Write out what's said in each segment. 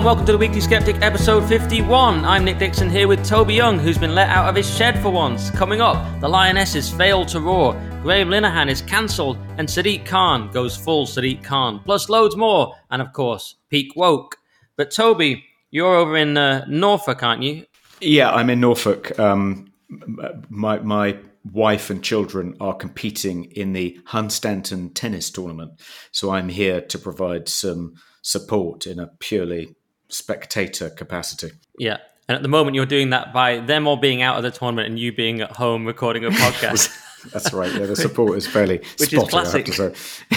and welcome to the Weekly Skeptic, episode 51. I'm Nick Dixon, here with Toby Young, who's been let out of his shed for once. Coming up, the Lionesses fail to roar, Graham Linehan is cancelled, and Sadiq Khan goes full Sadiq Khan. Plus loads more, and of course, peak woke. But Toby, you're over in Norfolk, aren't you? Yeah, I'm in Norfolk. My wife and children are competing in the Hun Stanton tennis tournament, so I'm here to provide some support in a purely spectator capacity. Yeah, and at the moment you're doing that by them all being out of the tournament and you being at home recording a podcast. That's right. Yeah, the support is fairly which spotty, is classic. I have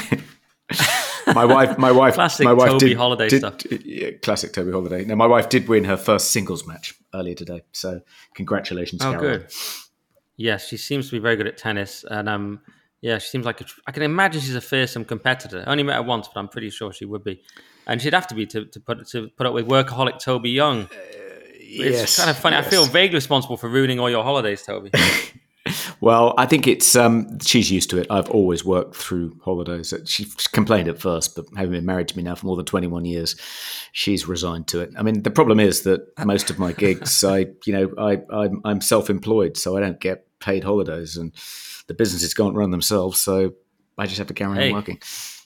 to say. My wife, classic my wife Toby did, Holiday did, stuff. Yeah, classic Toby Holiday. Now, my wife did win her first singles match earlier today, so congratulations, Karen. Oh, good. Yeah, she seems to be very good at tennis, and yeah, she seems like I can imagine she's a fearsome competitor. I only met her once, but I'm pretty sure she would be, and she'd have to be to put up with workaholic Toby Young. It's kind of funny. Yes. I feel vaguely responsible for ruining all your holidays, Toby. Well, I think it's she's used to it. I've always worked through holidays. She complained at first, but having been married to me now for more than 21 years, she's resigned to it. I mean, the problem is that most of my gigs, I'm self-employed, so I don't get paid holidays, and the businesses can't run themselves, so I just have to carry on working.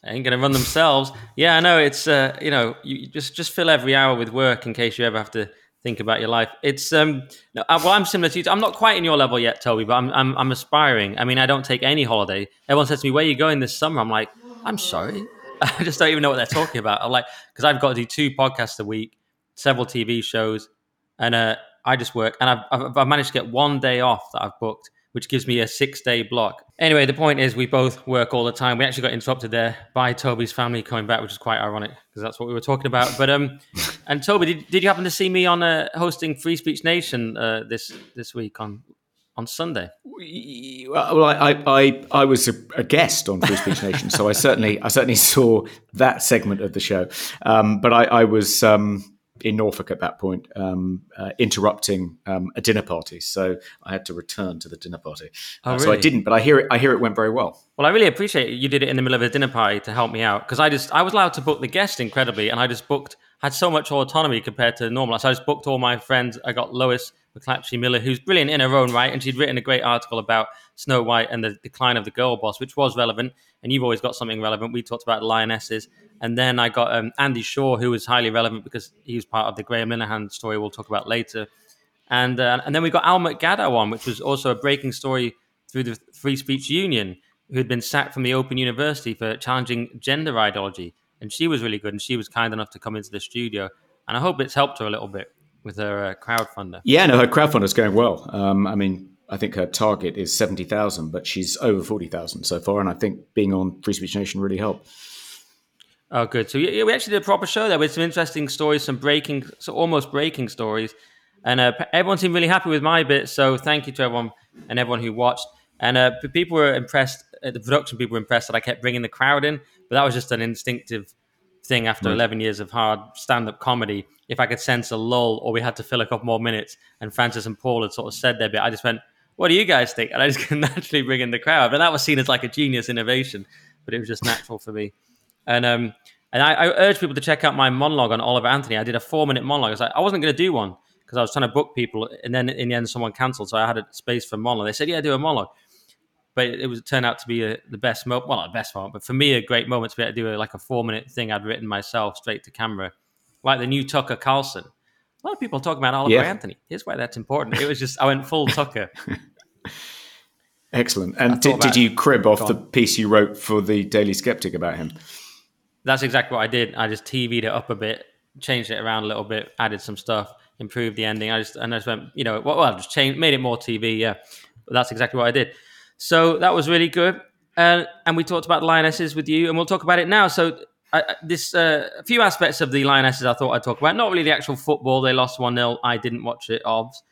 I ain't going to run themselves. Yeah, I know. It's you just fill every hour with work in case you ever have to think about your life. It's I'm similar to you. I'm not quite in your level yet, Toby, but I'm aspiring. I mean, I don't take any holiday. Everyone says to me, "Where are you going this summer?" I'm like, "I'm sorry, I just don't even know what they're talking about." I'm like, because I've got to do 2 podcasts a week, several TV shows, and I just work. And I've managed to get 1 day off that I've booked, which gives me a 6-day block. Anyway, the point is, we both work all the time. We actually got interrupted there by Toby's family coming back, which is quite ironic because that's what we were talking about. But and Toby, did you happen to see me on hosting Free Speech Nation this week on Sunday? Well, I was a guest on Free Speech Nation, so I certainly saw that segment of the show. But I was in Norfolk at that point, interrupting a dinner party, so I had to return to the dinner party. Really? So I didn't, but I hear it went very well. Well, I really appreciate it. You did it in the middle of a dinner party to help me out, because I was allowed to book the guest, incredibly, and I just had so much autonomy compared to normal. So I just booked all my friends. I got Lois McClatchy Miller, who's brilliant in her own right, and she'd written a great article about Snow White and the decline of the girl boss, which was relevant, and you've always got something relevant. We talked about lionesses, and then I got Andy Shaw, who was highly relevant because he was part of the Graham Linehan story we'll talk about later, and then we got Al McGaddo on, which was also a breaking story through the Free Speech Union, who had been sacked from the Open University for challenging gender ideology, and she was really good, and she was kind enough to come into the studio, and I hope it's helped her a little bit with her crowdfunder. Yeah, no, her crowdfunder's going well. I mean, I think her target is 70,000, but she's over 40,000 so far, and I think being on Free Speech Nation really helped. Oh, good. So yeah, we actually did a proper show there with some interesting stories, some almost breaking stories, and everyone seemed really happy with my bit, so thank you to everyone who watched. And people were impressed, the production people were impressed that I kept bringing the crowd in, but that was just an instinctive thing after 11 years of hard stand-up comedy. If I could sense a lull or we had to fill a couple more minutes and Francis and Paul had sort of said their bit, I just went, "What do you guys think?" And I just could naturally bring in the crowd. And that was seen as like a genius innovation, but it was just natural for me. And I urge people to check out my monologue on Oliver Anthony. I did a 4-minute monologue. I wasn't going to do one because I was trying to book people, and then in the end someone cancelled, so I had a space for a monologue. They said, "Yeah, do a monologue." But it turned out to be the best moment. Well, not the best moment, but for me, a great moment to be able to do a 4-minute thing I'd written myself straight to camera, like the new Tucker Carlson. A lot of people talk about Oliver Anthony. Here's why that's important. It was just, I went full Tucker. Excellent. And did you crib off the piece you wrote for the Daily Skeptic about him? That's exactly what I did. I just TV'd it up a bit, changed it around a little bit, added some stuff, improved the ending. I just went, made it more TV. Yeah, but that's exactly what I did. So that was really good. And we talked about lionesses with you, and we'll talk about it now. So a few aspects of the lionesses I thought I'd talk about. Not really the actual football. They lost 1-0. I didn't watch it, obviously.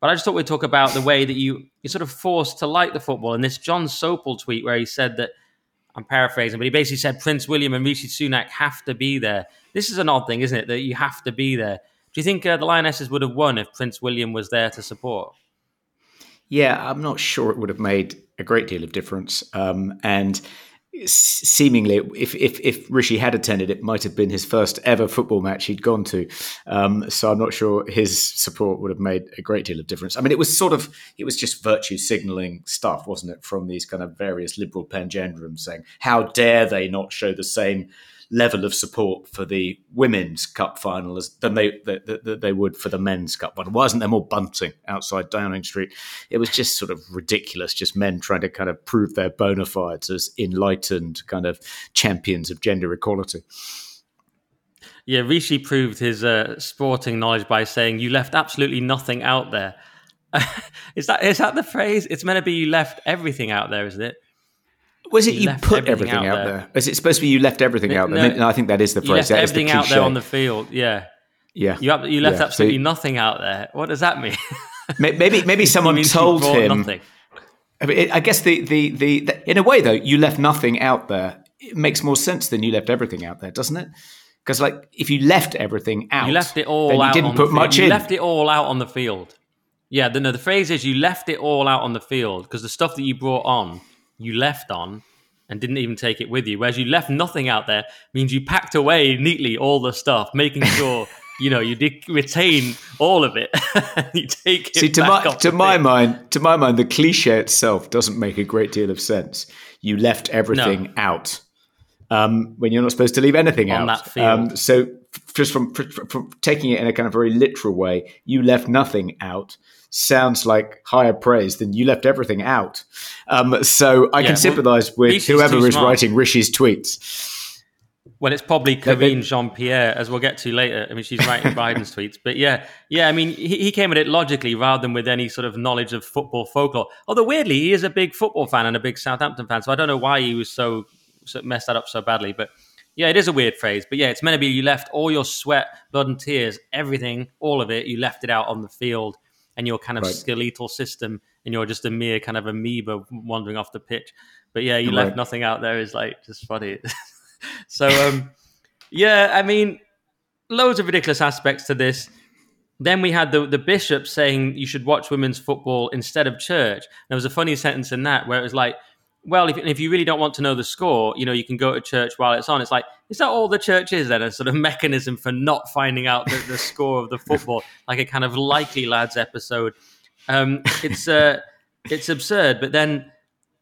But I just thought we'd talk about the way that you're sort of forced to like the football. And this John Sopel tweet where he said that, I'm paraphrasing, but he basically said Prince William and Rishi Sunak have to be there. This is an odd thing, isn't it, that you have to be there. Do you think the lionesses would have won if Prince William was there to support? Yeah, I'm not sure it would have made a great deal of difference. And seemingly, if Rishi had attended, it might have been his first ever football match he'd gone to. So I'm not sure his support would have made a great deal of difference. I mean, it was just virtue signalling stuff, wasn't it, from these kind of various liberal pangendrums saying, how dare they not show the same level of support for the women's cup final than they would for the men's cup final. Why isn't there more bunting outside Downing Street? It was just sort of ridiculous, just men trying to kind of prove their bona fides as enlightened kind of champions of gender equality. Yeah, Rishi proved his sporting knowledge by saying, you left absolutely nothing out there. Is that the phrase? It's meant to be you left everything out there, isn't it? Was it you put everything out there? Is it supposed to be you left everything out there? No, I think that is the phrase. You left everything out there on the field, yeah. You left absolutely nothing out there. What does that mean? Maybe someone told him. Nothing. I mean, I guess the in a way though, you left nothing out there. It makes more sense than you left everything out there, doesn't it? Because like if you left everything out, you left it all out. You didn't put much in. You left it all out on the field. Yeah, the phrase is you left it all out on the field because the stuff that you brought on, you left on and didn't even take it with you. Whereas you left nothing out there means you packed away neatly all the stuff, making sure, you did retain all of it. You take it. See, to my mind, the cliche itself doesn't make a great deal of sense. You left everything out when you're not supposed to leave anything on out. That field. So just from taking it in a kind of very literal way, you left nothing out. Sounds like higher praise than you left everything out. So I can sympathise with Rishi's whoever is writing Rishi's tweets. Well, it's probably Karine Jean-Pierre, as we'll get to later. I mean, she's writing Biden's tweets. But yeah. I mean, he came at it logically rather than with any sort of knowledge of football folklore. Although weirdly, he is a big football fan and a big Southampton fan. So I don't know why he was so messed that up so badly. But yeah, it is a weird phrase. But yeah, it's meant to be you left all your sweat, blood and tears, everything, all of it. You left it out on the field. And your kind of skeletal system, and you're just a mere kind of amoeba wandering off the pitch. But yeah, you left nothing out there is like just funny. So, yeah, I mean, loads of ridiculous aspects to this. Then we had the bishop saying you should watch women's football instead of church. And there was a funny sentence in that where it was like, well, if you really don't want to know the score, you can go to church while it's on. It's like, is that all the church is then? A sort of mechanism for not finding out the score of the football, like a kind of Likely Lads episode. It's absurd. But then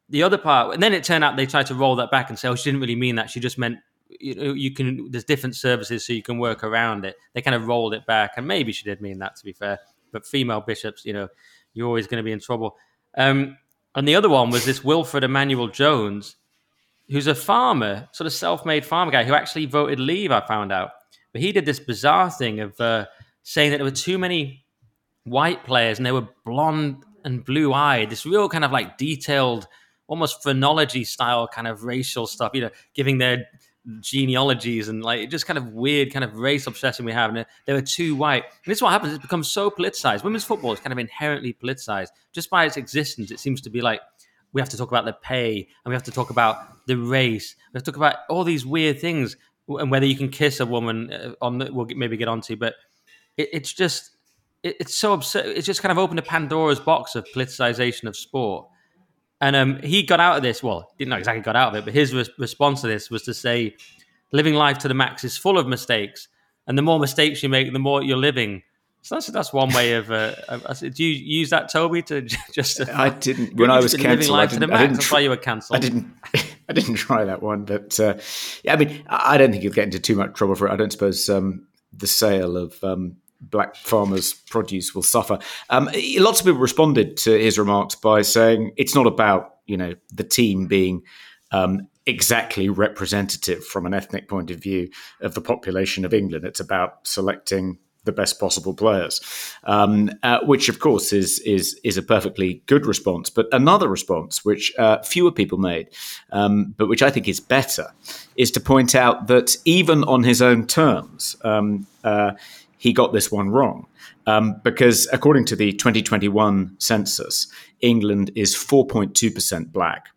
the other part, and then it turned out they tried to roll that back and say, oh, she didn't really mean that. She just meant, there's different services so you can work around it. They kind of rolled it back. And maybe she did mean that, to be fair. But female bishops, you're always going to be in trouble. And the other one was this Wilfred Emmanuel Jones, who's a farmer, sort of self-made farmer guy, who actually voted Leave, I found out. But he did this bizarre thing of saying that there were too many white players and they were blonde and blue-eyed, this real kind of like detailed, almost phrenology-style kind of racial stuff, giving their genealogies and like just kind of weird kind of race obsession we have. And they were too white. And this is what happens. It becomes so politicized. Women's football is kind of inherently politicized. Just by its existence, it seems to be like we have to talk about the pay and we have to talk about the race. We have to talk about all these weird things and whether you can kiss a woman we'll maybe get onto, but it's so absurd. It's just kind of opened a Pandora's box of politicization of sport. And he got out of this. Well, didn't exactly got out of it, but his response to this was to say, living life to the max is full of mistakes. And the more mistakes you make, the more you're living. So that's one way of... do you use that, Toby, to just... I didn't. When I was cancelled, I didn't try you were cancelled. I didn't try that one. But yeah, I mean, I don't think you'll get into too much trouble for it. I don't suppose the sale of... Black farmers' produce will suffer. Lots of people responded to his remarks by saying it's not about the team being exactly representative from an ethnic point of view of the population of England. It's about selecting the best possible players, which of course is a perfectly good response. But another response, which fewer people made, but which I think is better, is to point out that even on his own terms, he got this one wrong because according to the 2021 census, England is 4.2% black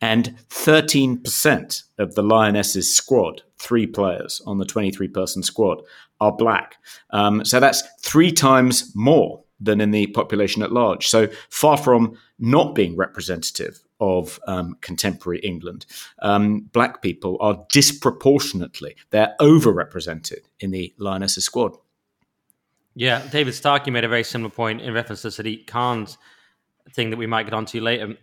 and 13% of the Lionesses squad, 3 players on the 23-person squad, are black. So that's 3 times more than in the population at large. So far from not being representative of contemporary England, black people are disproportionately, they're overrepresented in the Lionesses squad. Yeah, David Starkey made a very similar point in reference to Sadiq Khan's thing that we might get onto later.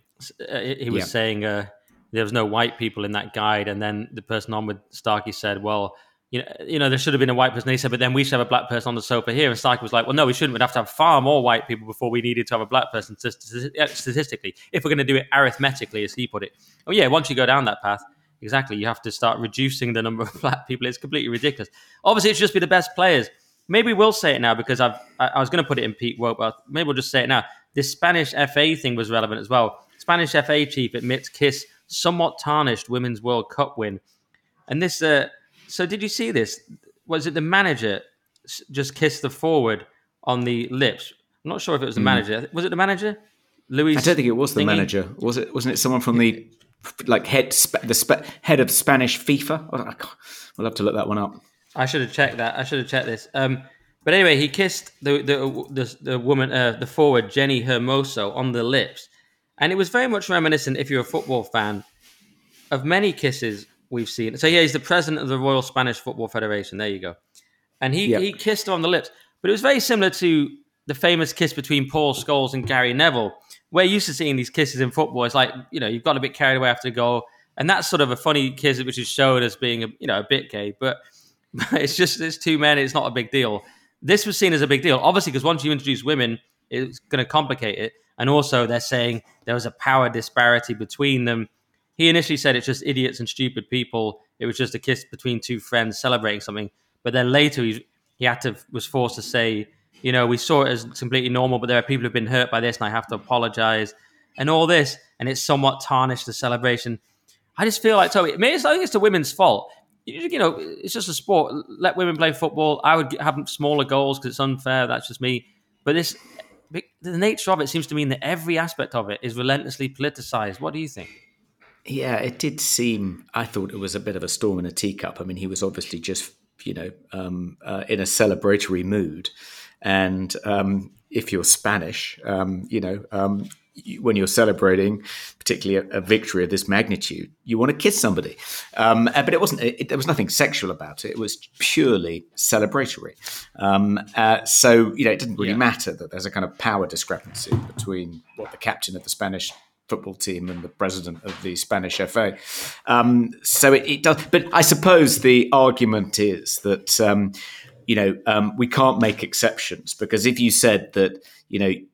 He was saying there was no white people in that guide, and then the person on with Starkey said, well, you know, there should have been a white person. He said, but then we should have a black person on the sofa here. And Starkey was like, well, no, we shouldn't. We'd have to have far more white people before we needed to have a black person statistically, if we're going to do it arithmetically, as he put it. Oh, yeah, once you go down that path, exactly, you have to start reducing the number of black people. It's completely ridiculous. Obviously, it should just be the best players. Maybe we'll say it now because I was going to put it in Pete Woke, but maybe we'll just say it now. This Spanish FA thing was relevant as well. Spanish FA chief admits kiss somewhat tarnished Women's World Cup win. And this... So did you see this? Was it the manager just kissed the forward on the lips? I'm not sure if it was the manager. Was it the manager? Luis? I don't think it was the manager. Was it? Wasn't it someone from the head of Spanish FIFA? We'll have to look that one up. I should have checked that. I should have checked this. But anyway, he kissed the woman, the forward Jenny Hermoso, on the lips, and it was very much reminiscent, if you're a football fan, of many kisses we've seen. So yeah, he's the president of the Royal Spanish Football Federation. There you go. And he kissed her on the lips. But it was very similar to the famous kiss between Paul Scholes and Gary Neville. We're used to seeing these kisses in football. It's like, you know, you've got a bit carried away after the goal. And that's sort of a funny kiss, which is shown as being, a bit gay. But it's two men. It's not a big deal. This was seen as a big deal, obviously, because once you introduce women, it's going to complicate it. And also they're saying there was a power disparity between them. He initially said it's just idiots and stupid people. It was just a kiss between two friends celebrating something. But then later he was forced to say, we saw it as completely normal, but there are people who've been hurt by this and I have to apologize and all this. And it's somewhat tarnished the celebration. I just feel like, Toby, I think it's the women's fault. It's just a sport. Let women play football. I would have smaller goals because it's unfair. That's just me. But the nature of it seems to mean that every aspect of it is relentlessly politicized. What do you think? Yeah, it did seem, I thought it was a bit of a storm in a teacup. I mean, he was obviously just, in a celebratory mood. And if you're Spanish, when you're celebrating, particularly a victory of this magnitude, you want to kiss somebody. But it wasn't, there was nothing sexual about it. It was purely celebratory. So it didn't really matter that there's a kind of power discrepancy between what the captain of the Spanish football team and the president of the Spanish FA. So it does. But I suppose the argument is that, we can't make exceptions, because if you said that,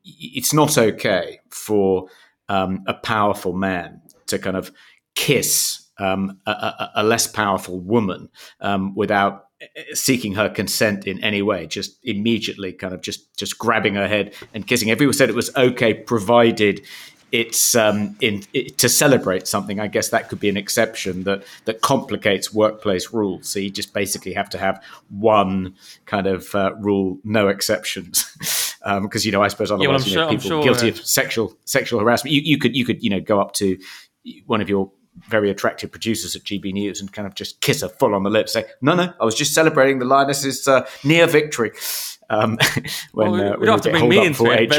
it's not okay for a powerful man to kind of kiss a less powerful woman without seeking her consent in any way, just immediately kind of just grabbing her head and kissing. Everyone said it was okay, provided it's to celebrate something. I guess that could be an exception that complicates workplace rules. So you just basically have to have one kind of rule, no exceptions, because I suppose otherwise people guilty of sexual harassment. You could go up to one of your very attractive producers at GB News and kind of just kiss her full on the lips, say, no, I was just celebrating the Lionesses' near victory. We don't have to bring me into it,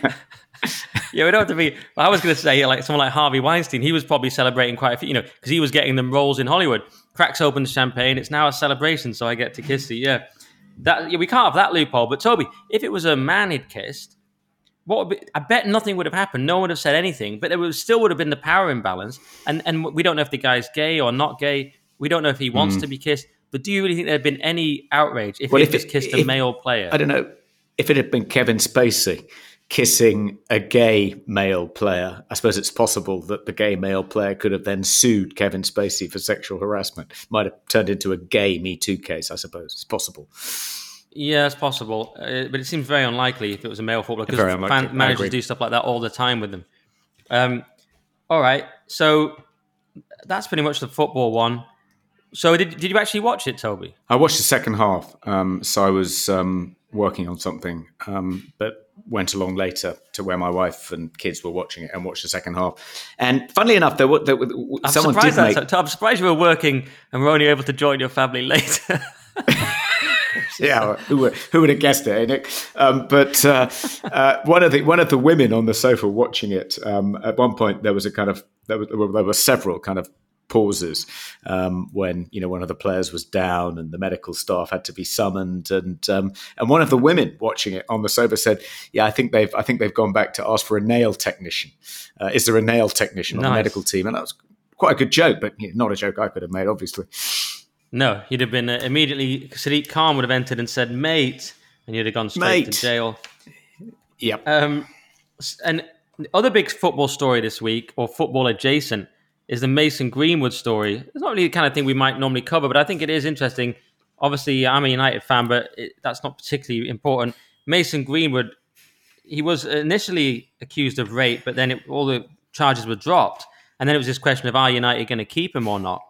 but, yeah, we don't have to be. I was going to say, someone like Harvey Weinstein, he was probably celebrating quite a few, because he was getting them roles in Hollywood. Cracks open the champagne. It's now a celebration, so I get to kiss it. Yeah, we can't have that loophole. But Toby, if it was a man he'd kissed, I bet nothing would have happened. No one would have said anything. But there still would have been the power imbalance. And we don't know if the guy's gay or not gay. We don't know if he wants to be kissed. But do you really think there had been any outrage if he just kissed a male player? I don't know. If it had been Kevin Spacey kissing a gay male player, I suppose it's possible that the gay male player could have then sued Kevin Spacey for sexual harassment. Might have turned into a gay Me Too case, I suppose. It's possible. Yeah, it's possible. But it seems very unlikely if it was a male footballer, because managers do stuff like that all the time with them. All right. So that's pretty much the football one. So did you actually watch it, Toby? I watched the second half. So I was working on something, but went along later to where my wife and kids were watching it and watched the second half. And funnily enough, I'm surprised you were working and were only able to join your family later. Yeah, who would have guessed it, eh, Nick? One of the women on the sofa watching it, at one point there were several kind of pauses when one of the players was down and the medical staff had to be summoned, and one of the women watching it on the sofa said, "Yeah, I think they've gone back to ask for a nail technician. Is there a nail technician on the medical team?" And that was quite a good joke, but not a joke I could have made, obviously. No, you'd have been immediately. Sadiq Khan would have entered and said, "Mate," and you'd have gone straight to jail. Yep. And the other big football story this week, or football adjacent, is the Mason Greenwood story. It's not really the kind of thing we might normally cover, but I think it is interesting. Obviously, I'm a United fan, but that's not particularly important. Mason Greenwood, he was initially accused of rape, but then all the charges were dropped. And then it was this question of, are United going to keep him or not?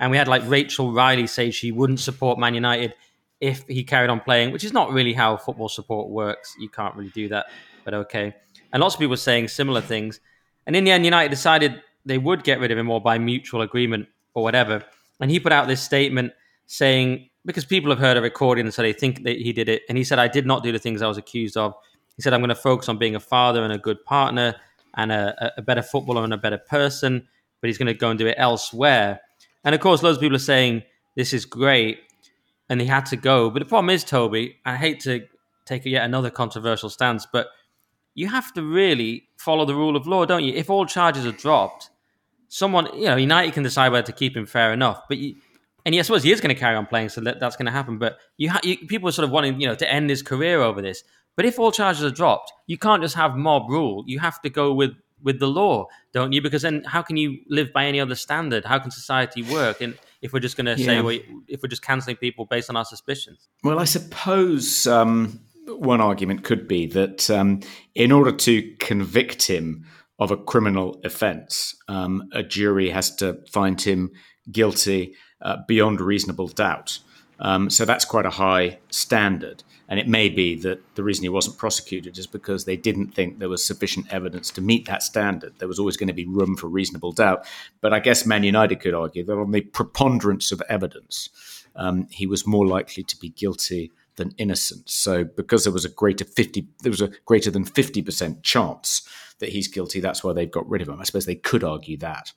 And we had Rachel Riley say she wouldn't support Man United if he carried on playing, which is not really how football support works. You can't really do that, but okay. And lots of people were saying similar things. And in the end, United decided they would get rid of him, or by mutual agreement or whatever. And he put out this statement saying, because people have heard a recording, so they think that he did it. And he said, "I did not do the things I was accused of." He said, "I'm going to focus on being a father and a good partner and a better footballer and a better person, but he's going to go and do it elsewhere." And of course, loads of people are saying, this is great, and he had to go. But the problem is, Toby, I hate to take yet another controversial stance, but you have to really follow the rule of law, don't you? If all charges are dropped, someone, United can decide whether to keep him, fair enough. But I suppose he is going to carry on playing, so that's going to happen. But people are sort of wanting, to end his career over this. But if all charges are dropped, you can't just have mob rule. You have to go with the law, don't you? Because then how can you live by any other standard? How can society work? And if we're just going to say, if we're just cancelling people based on our suspicions? Well, I suppose one argument could be that in order to convict him of a criminal offence, a jury has to find him guilty beyond reasonable doubt. So that's quite a high standard. And it may be that the reason he wasn't prosecuted is because they didn't think there was sufficient evidence to meet that standard. There was always going to be room for reasonable doubt. But I guess Man United could argue that on the preponderance of evidence, he was more likely to be guilty than innocent. So because there was a greater than 50% chance that he's guilty, that's why they've got rid of him. I suppose they could argue that.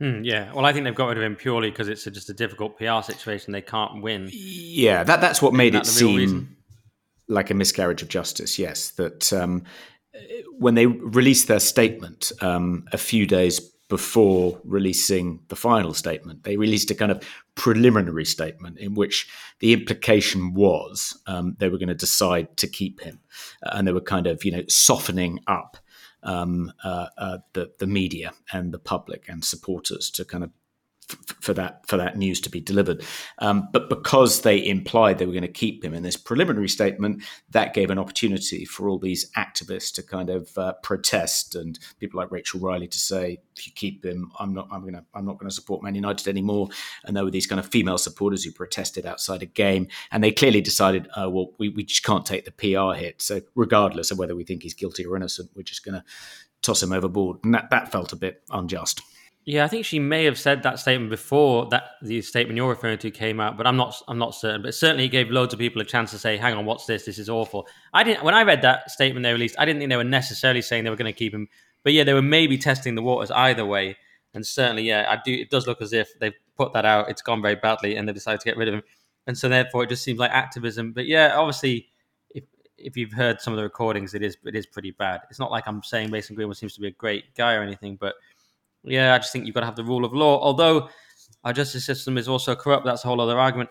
Yeah, well, I think they've got rid of him purely because it's just a difficult PR situation. They can't win. Yeah, that's what made it seem like a miscarriage of justice, yes. That when they released their statement a few days before releasing the final statement, they released a kind of preliminary statement in which the implication was they were going to decide to keep him. And they were kind of, softening up the media and the public and supporters to kind of for that news to be delivered. But because they implied they were going to keep him in this preliminary statement, that gave an opportunity for all these activists to kind of protest, and people like Rachel Riley to say, if you keep him, I'm not going to support Man United anymore. And there were these kind of female supporters who protested outside a game, and they clearly decided, we just can't take the PR hit. So regardless of whether we think he's guilty or innocent, we're just going to toss him overboard. And that felt a bit unjust. Yeah, I think she may have said that statement before that the statement you're referring to came out, but I'm not certain. But certainly it gave loads of people a chance to say, hang on, what's this? This is awful. When I read that statement they released, I didn't think they were necessarily saying they were going to keep him. But yeah, they were maybe testing the waters either way. And certainly, it does look as if they've put that out. It's gone very badly and they decided to get rid of him. And so therefore it just seems like activism. But yeah, obviously, if you've heard some of the recordings, it is pretty bad. It's not like I'm saying Mason Greenwood seems to be a great guy or anything, but yeah, I just think you've got to have the rule of law. Although our justice system is also corrupt, that's a whole other argument.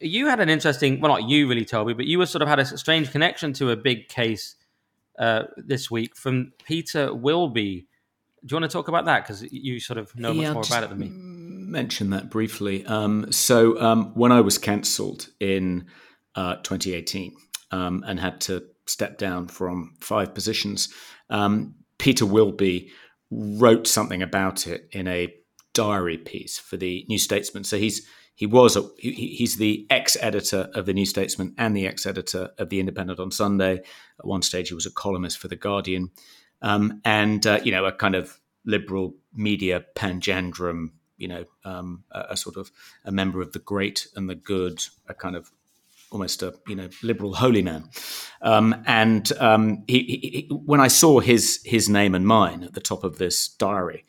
You had an interesting, well, not you really, Toby, but you were sort of had a strange connection to a big case this week from Peter Wilby. Do you want to talk about that? Because you sort of know much more about it than me. Mention that briefly. When I was cancelled in 2018 and had to step down from 5 positions, Peter Wilby wrote something about it in a diary piece for the New Statesman. So he's the ex-editor of the New Statesman and the ex-editor of the Independent on Sunday. At one stage, he was a columnist for the Guardian, and a kind of liberal media panjandrum you know, a sort of a member of the great and the good, a kind of almost a, you know, liberal holy man. He when I saw his name and mine at the top of this diary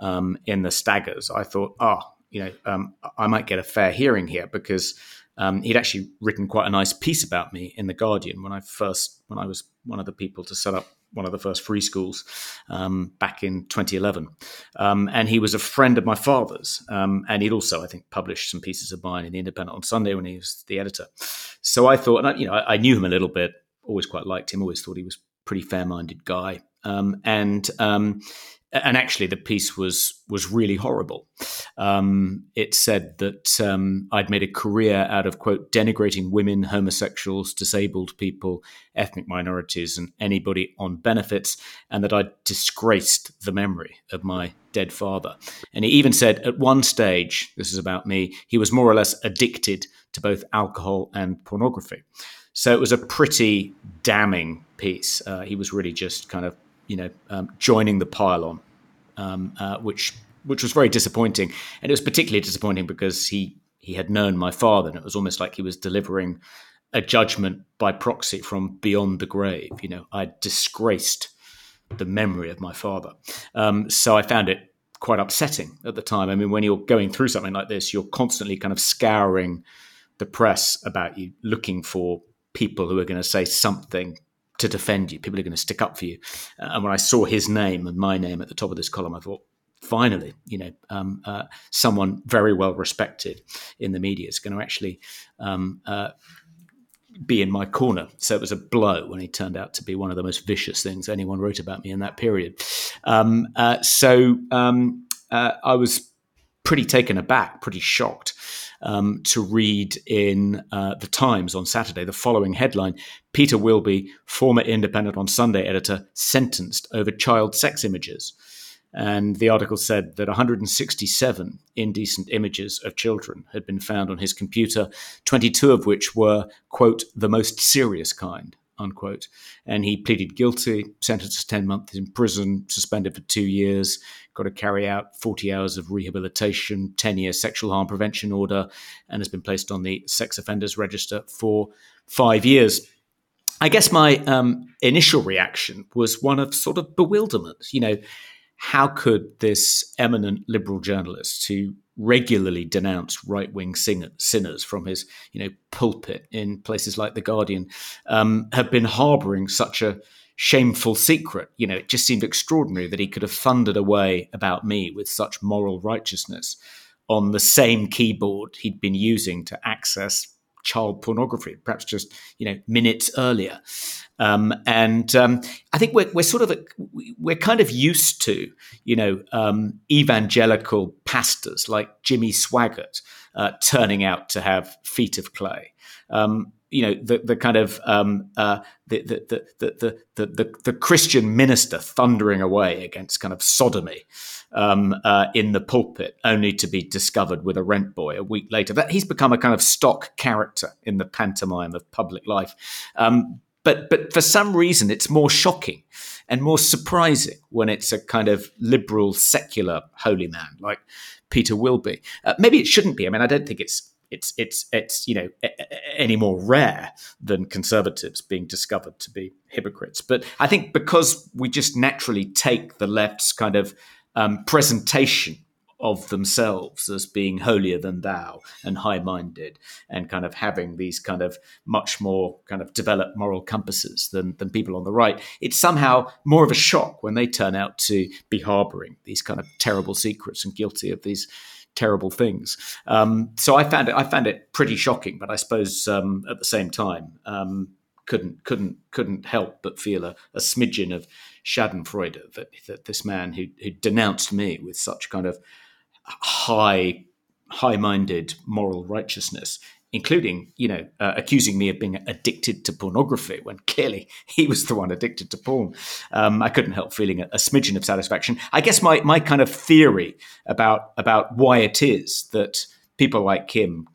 in the Staggers, I thought, I might get a fair hearing here, because he'd actually written quite a nice piece about me in The Guardian when I was one of the people to set up one of the first free schools back in 2011. And he was a friend of my father's. And he'd also, I think, published some pieces of mine in the Independent on Sunday when he was the editor. So I thought, and I knew him a little bit, always quite liked him, always thought he was a pretty fair-minded guy. And actually the piece was really horrible. It said that I'd made a career out of, quote, denigrating women, homosexuals, disabled people, ethnic minorities, and anybody on benefits, and that I'd disgraced the memory of my dead father. And he even said at one stage, this is about me, he was more or less addicted to both alcohol and pornography. So it was a pretty damning piece. He was really just kind of, joining the pile-on, which was very disappointing. And it was particularly disappointing because he had known my father, and it was almost like he was delivering a judgment by proxy from beyond the grave. You know, I disgraced the memory of my father. So I found it quite upsetting at the time. I mean, when you're going through something like this, you're constantly kind of scouring the press about you, looking for people who are going to say something to defend you. People are going to stick up for you. And when I saw his name and my name at the top of this column, I thought, finally, someone very well respected in the media is going to actually be in my corner. So it was a blow when he turned out to be one of the most vicious things anyone wrote about me in that period. I was pretty taken aback, pretty shocked to read in The Times on Saturday the following headline: Peter Wilby, former Independent on Sunday editor, sentenced over child sex images. And the article said that 167 indecent images of children had been found on his computer, 22 of which were, quote, the most serious kind, unquote. And he pleaded guilty, sentenced to 10 months in prison, suspended for 2 years, got to carry out 40 hours of rehabilitation, 10-year sexual harm prevention order, and has been placed on the sex offenders register for 5 years. I guess my initial reaction was one of sort of bewilderment. You know, how could this eminent liberal journalist who regularly denounced right-wing sinners from his, pulpit in places like The Guardian, have been harbouring such a shameful secret? You know, it just seemed extraordinary that he could have thundered away about me with such moral righteousness on the same keyboard he'd been using to access child pornography, perhaps just, minutes earlier. I think we're kind of used to, evangelical pastors like Jimmy Swaggart turning out to have feet of clay. The Christian minister thundering away against kind of sodomy in the pulpit, only to be discovered with a rent boy a week later. That he's become a kind of stock character in the pantomime of public life. But for some reason, it's more shocking and more surprising when it's a kind of liberal, secular holy man like Peter Wilby. Maybe it shouldn't be. I mean, I don't think it's any more rare than conservatives being discovered to be hypocrites. But I think because we just naturally take the left's kind of presentation of themselves as being holier than thou and high-minded and kind of having these kind of much more kind of developed moral compasses than people on the right, it's somehow more of a shock when they turn out to be harbouring these kind of terrible secrets and guilty of these terrible things. So I found it pretty shocking, but I suppose at the same time couldn't help but feel a smidgen of Schadenfreude that this man who denounced me with such kind of high-minded moral righteousness, including accusing me of being addicted to pornography when clearly he was the one addicted to porn. I couldn't help feeling a smidgen of satisfaction. I guess my kind of theory about why it is that people like him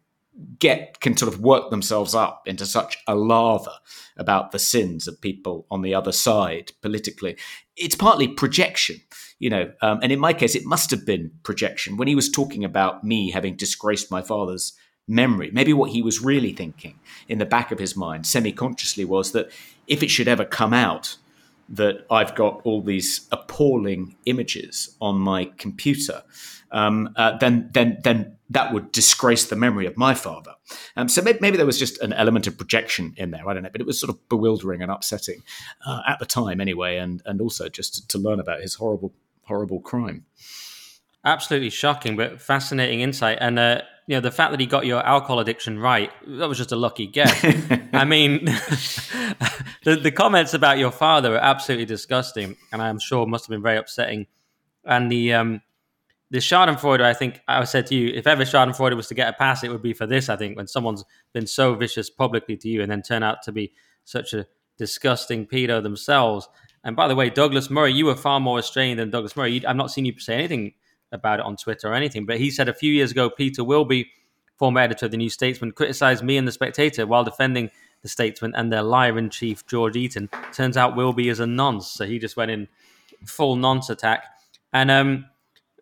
can sort of work themselves up into such a lather about the sins of people on the other side politically. It's partly projection, you know, and in my case, it must have been projection. When he was talking about me having disgraced my father's memory, maybe what he was really thinking in the back of his mind, semi-consciously, was that if it should ever come out that I've got all these appalling images on my computer, then that would disgrace the memory of my father. So maybe there was just an element of projection in there. I don't know, but it was sort of bewildering and upsetting at the time anyway, and also just to learn about his horrible, horrible crime. Absolutely shocking, but fascinating insight. And you know, the fact that he got your alcohol addiction right, that was just a lucky guess. I mean, the comments about your father are absolutely disgusting, and I'm sure must have been very upsetting. And the Schadenfreude, I think I said to you, if ever Schadenfreude was to get a pass, it would be for this, I think, when someone's been so vicious publicly to you and then turn out to be such a disgusting pedo themselves. And by the way, Douglas Murray, you were far more restrained than Douglas Murray. I've not seen you say anything about it on Twitter or anything, but he said a few years ago, Peter Wilby, former editor of the New Statesman, criticised me and The Spectator while defending the Statesman and their liar-in-chief, George Eaton. Turns out Wilby is a nonce, so he just went in full nonce attack, and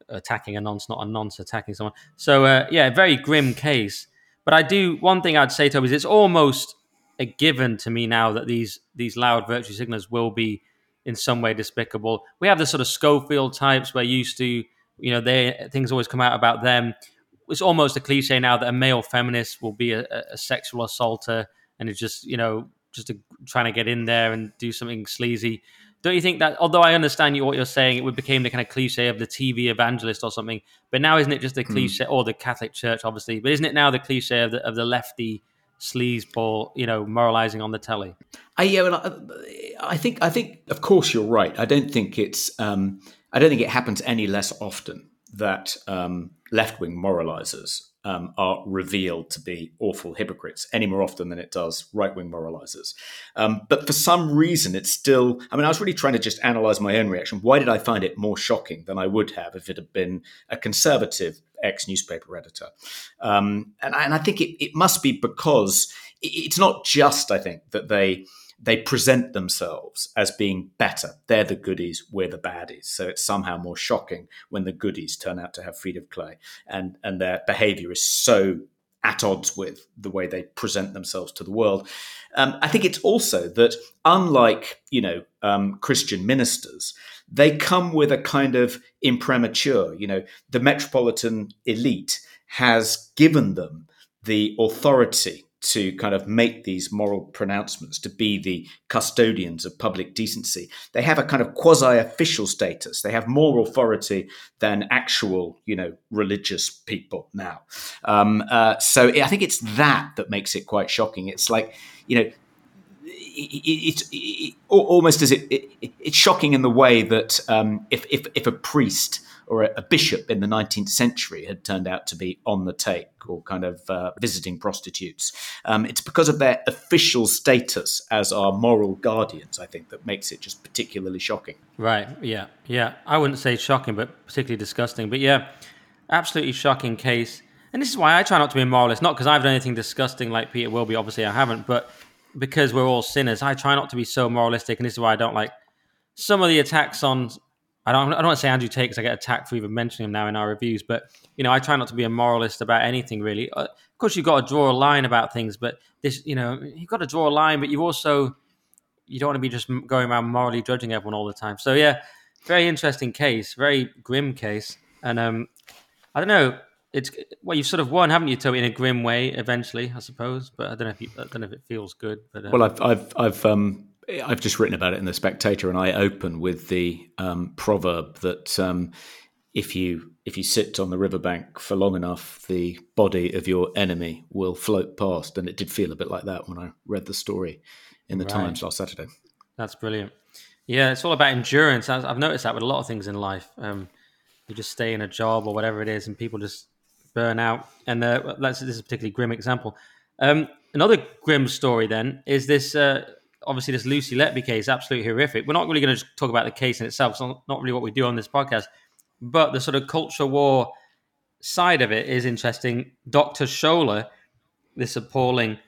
attacking a nonce, not a nonce, attacking someone. So yeah, very grim case. But one thing I'd say, Toby, is it's almost a given to me now that these loud virtue signalers will be in some way despicable. We have the sort of Schofield types we're used to. You know, things always come out about them. It's almost a cliche now that a male feminist will be a sexual assaulter and is just, you know, trying to get in there and do something sleazy. Don't you think that, although I understand what you're saying, it became the kind of cliche of the TV evangelist or something, but now isn't it just the cliche, or the Catholic Church, obviously, but isn't it now the cliche of the lefty sleazeball, you know, moralizing on the telly? I think, of course, you're right. I don't think it happens any less often that left-wing moralizers are revealed to be awful hypocrites, any more often than it does right-wing moralizers. But for some reason, it's still... I mean, I was really trying to just analyze my own reaction. Why did I find it more shocking than I would have if it had been a conservative ex-newspaper editor? And I think it must be because it's not just, I think, that they present themselves as being better. They're the goodies, we're the baddies. So it's somehow more shocking when the goodies turn out to have feet of clay and their behaviour is so at odds with the way they present themselves to the world. I think it's also that, unlike, you know, Christian ministers, they come with a kind of imprimatur. You know, the metropolitan elite has given them the authority to kind of make these moral pronouncements, to be the custodians of public decency. They have a kind of quasi-official status. They have more authority than actual, you know, religious people now. So I think it's that makes it quite shocking. It's like, you know, it's shocking in the way that if a priest or a bishop in the 19th century had turned out to be on the take or kind of visiting prostitutes. It's because of their official status as our moral guardians, I think, that makes it just particularly shocking. Right, yeah, yeah. I wouldn't say shocking, but particularly disgusting. But yeah, absolutely shocking case. And this is why I try not to be a moralist, not because I've done anything disgusting like Peter Wilby, obviously I haven't, but because we're all sinners, I try not to be so moralistic, and this is why I don't like some of the attacks on... I don't want to say Andrew Tate because I get attacked for even mentioning him now in our reviews, but, you know, I try not to be a moralist about anything, really. Of course, you've got to draw a line about things, but this, you know, you've got to draw a line, but you don't want to be just going around morally judging everyone all the time. So, yeah, very interesting case, very grim case. And I don't know, you've sort of won, haven't you, Toby, in a grim way eventually, I suppose, but I don't know if it feels good. But, well, I've just written about it in The Spectator, and I open with the proverb that if you sit on the riverbank for long enough, the body of your enemy will float past. And it did feel a bit like that when I read the story in the Times last Saturday. That's brilliant. Yeah, it's all about endurance. I've noticed that with a lot of things in life. You just stay in a job or whatever it is, and people just burn out. And this is a particularly grim example. Another grim story then is this... obviously, this Lucy Letby case, absolutely horrific. We're not really going to talk about the case in itself. It's not really what we do on this podcast. But the sort of culture war side of it is interesting. Dr. Scholler this appalling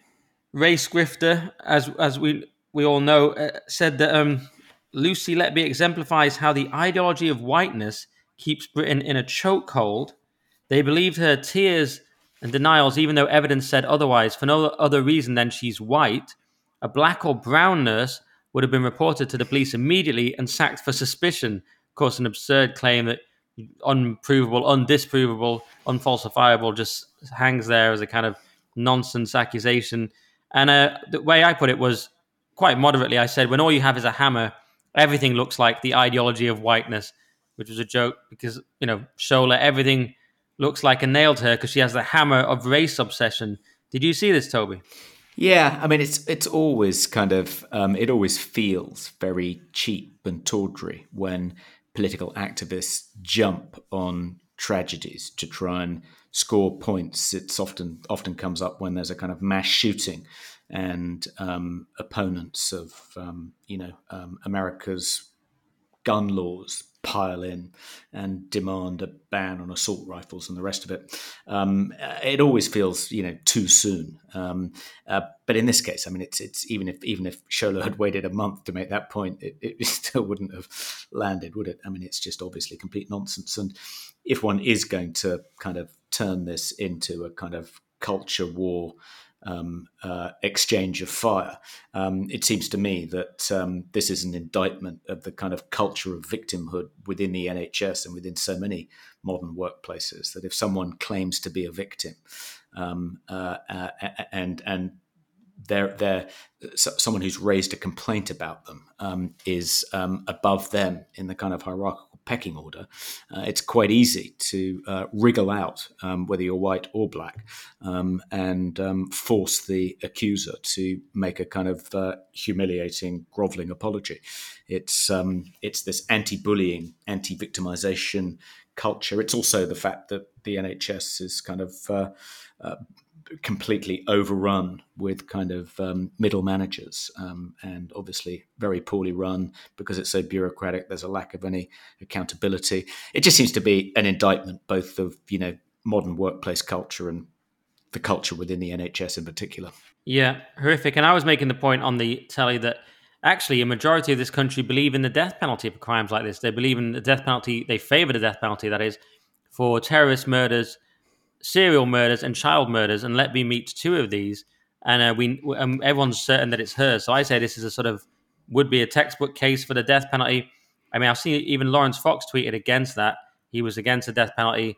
race grifter, as we all know, said that Lucy Letby exemplifies how the ideology of whiteness keeps Britain in a chokehold. They believed her tears and denials, even though evidence said otherwise, for no other reason than she's white. A black or brown nurse would have been reported to the police immediately and sacked for suspicion. Of course, an absurd claim that unprovable, undisprovable, unfalsifiable just hangs there as a kind of nonsense accusation. And the way I put it was quite moderately. I said, when all you have is a hammer, everything looks like the ideology of whiteness, which was a joke because, you know, Shola, everything looks like a nailed her because she has the hammer of race obsession. Did you see this, Toby? Yeah, I mean, it's always kind of, it always feels very cheap and tawdry when political activists jump on tragedies to try and score points. It's often comes up when there's a kind of mass shooting and opponents of, America's gun laws pile in and demand a ban on assault rifles and the rest of it. It always feels, too soon. But in this case, I mean, it's even if Shola had waited a month to make that point, it still wouldn't have landed, would it? I mean, it's just obviously complete nonsense. And if one is going to kind of turn this into a kind of culture war exchange of fire, it seems to me that this is an indictment of the kind of culture of victimhood within the NHS and within so many modern workplaces, that if someone claims to be a victim and they're someone who's raised a complaint about them is above them in the kind of hierarchical pecking order, it's quite easy to wriggle out, whether you're white or black, and force the accuser to make a kind of humiliating, groveling apology. It's this anti-bullying, anti-victimization culture. It's also the fact that the NHS is kind of completely overrun with kind of middle managers and obviously very poorly run because it's so bureaucratic. There's a lack of any accountability. It just seems to be an indictment both of, modern workplace culture and the culture within the NHS in particular. Yeah, horrific. And I was making the point on the telly that actually a majority of this country believe in the death penalty for crimes like this. They believe in the death penalty. They favor the death penalty, that is, for terrorist murders, serial murders and child murders, and Letby meets two of these, and everyone's certain that it's her. So I say this is a sort of would-be a textbook case for the death penalty. I mean, I've seen even Lawrence Fox tweeted against that. He was against the death penalty.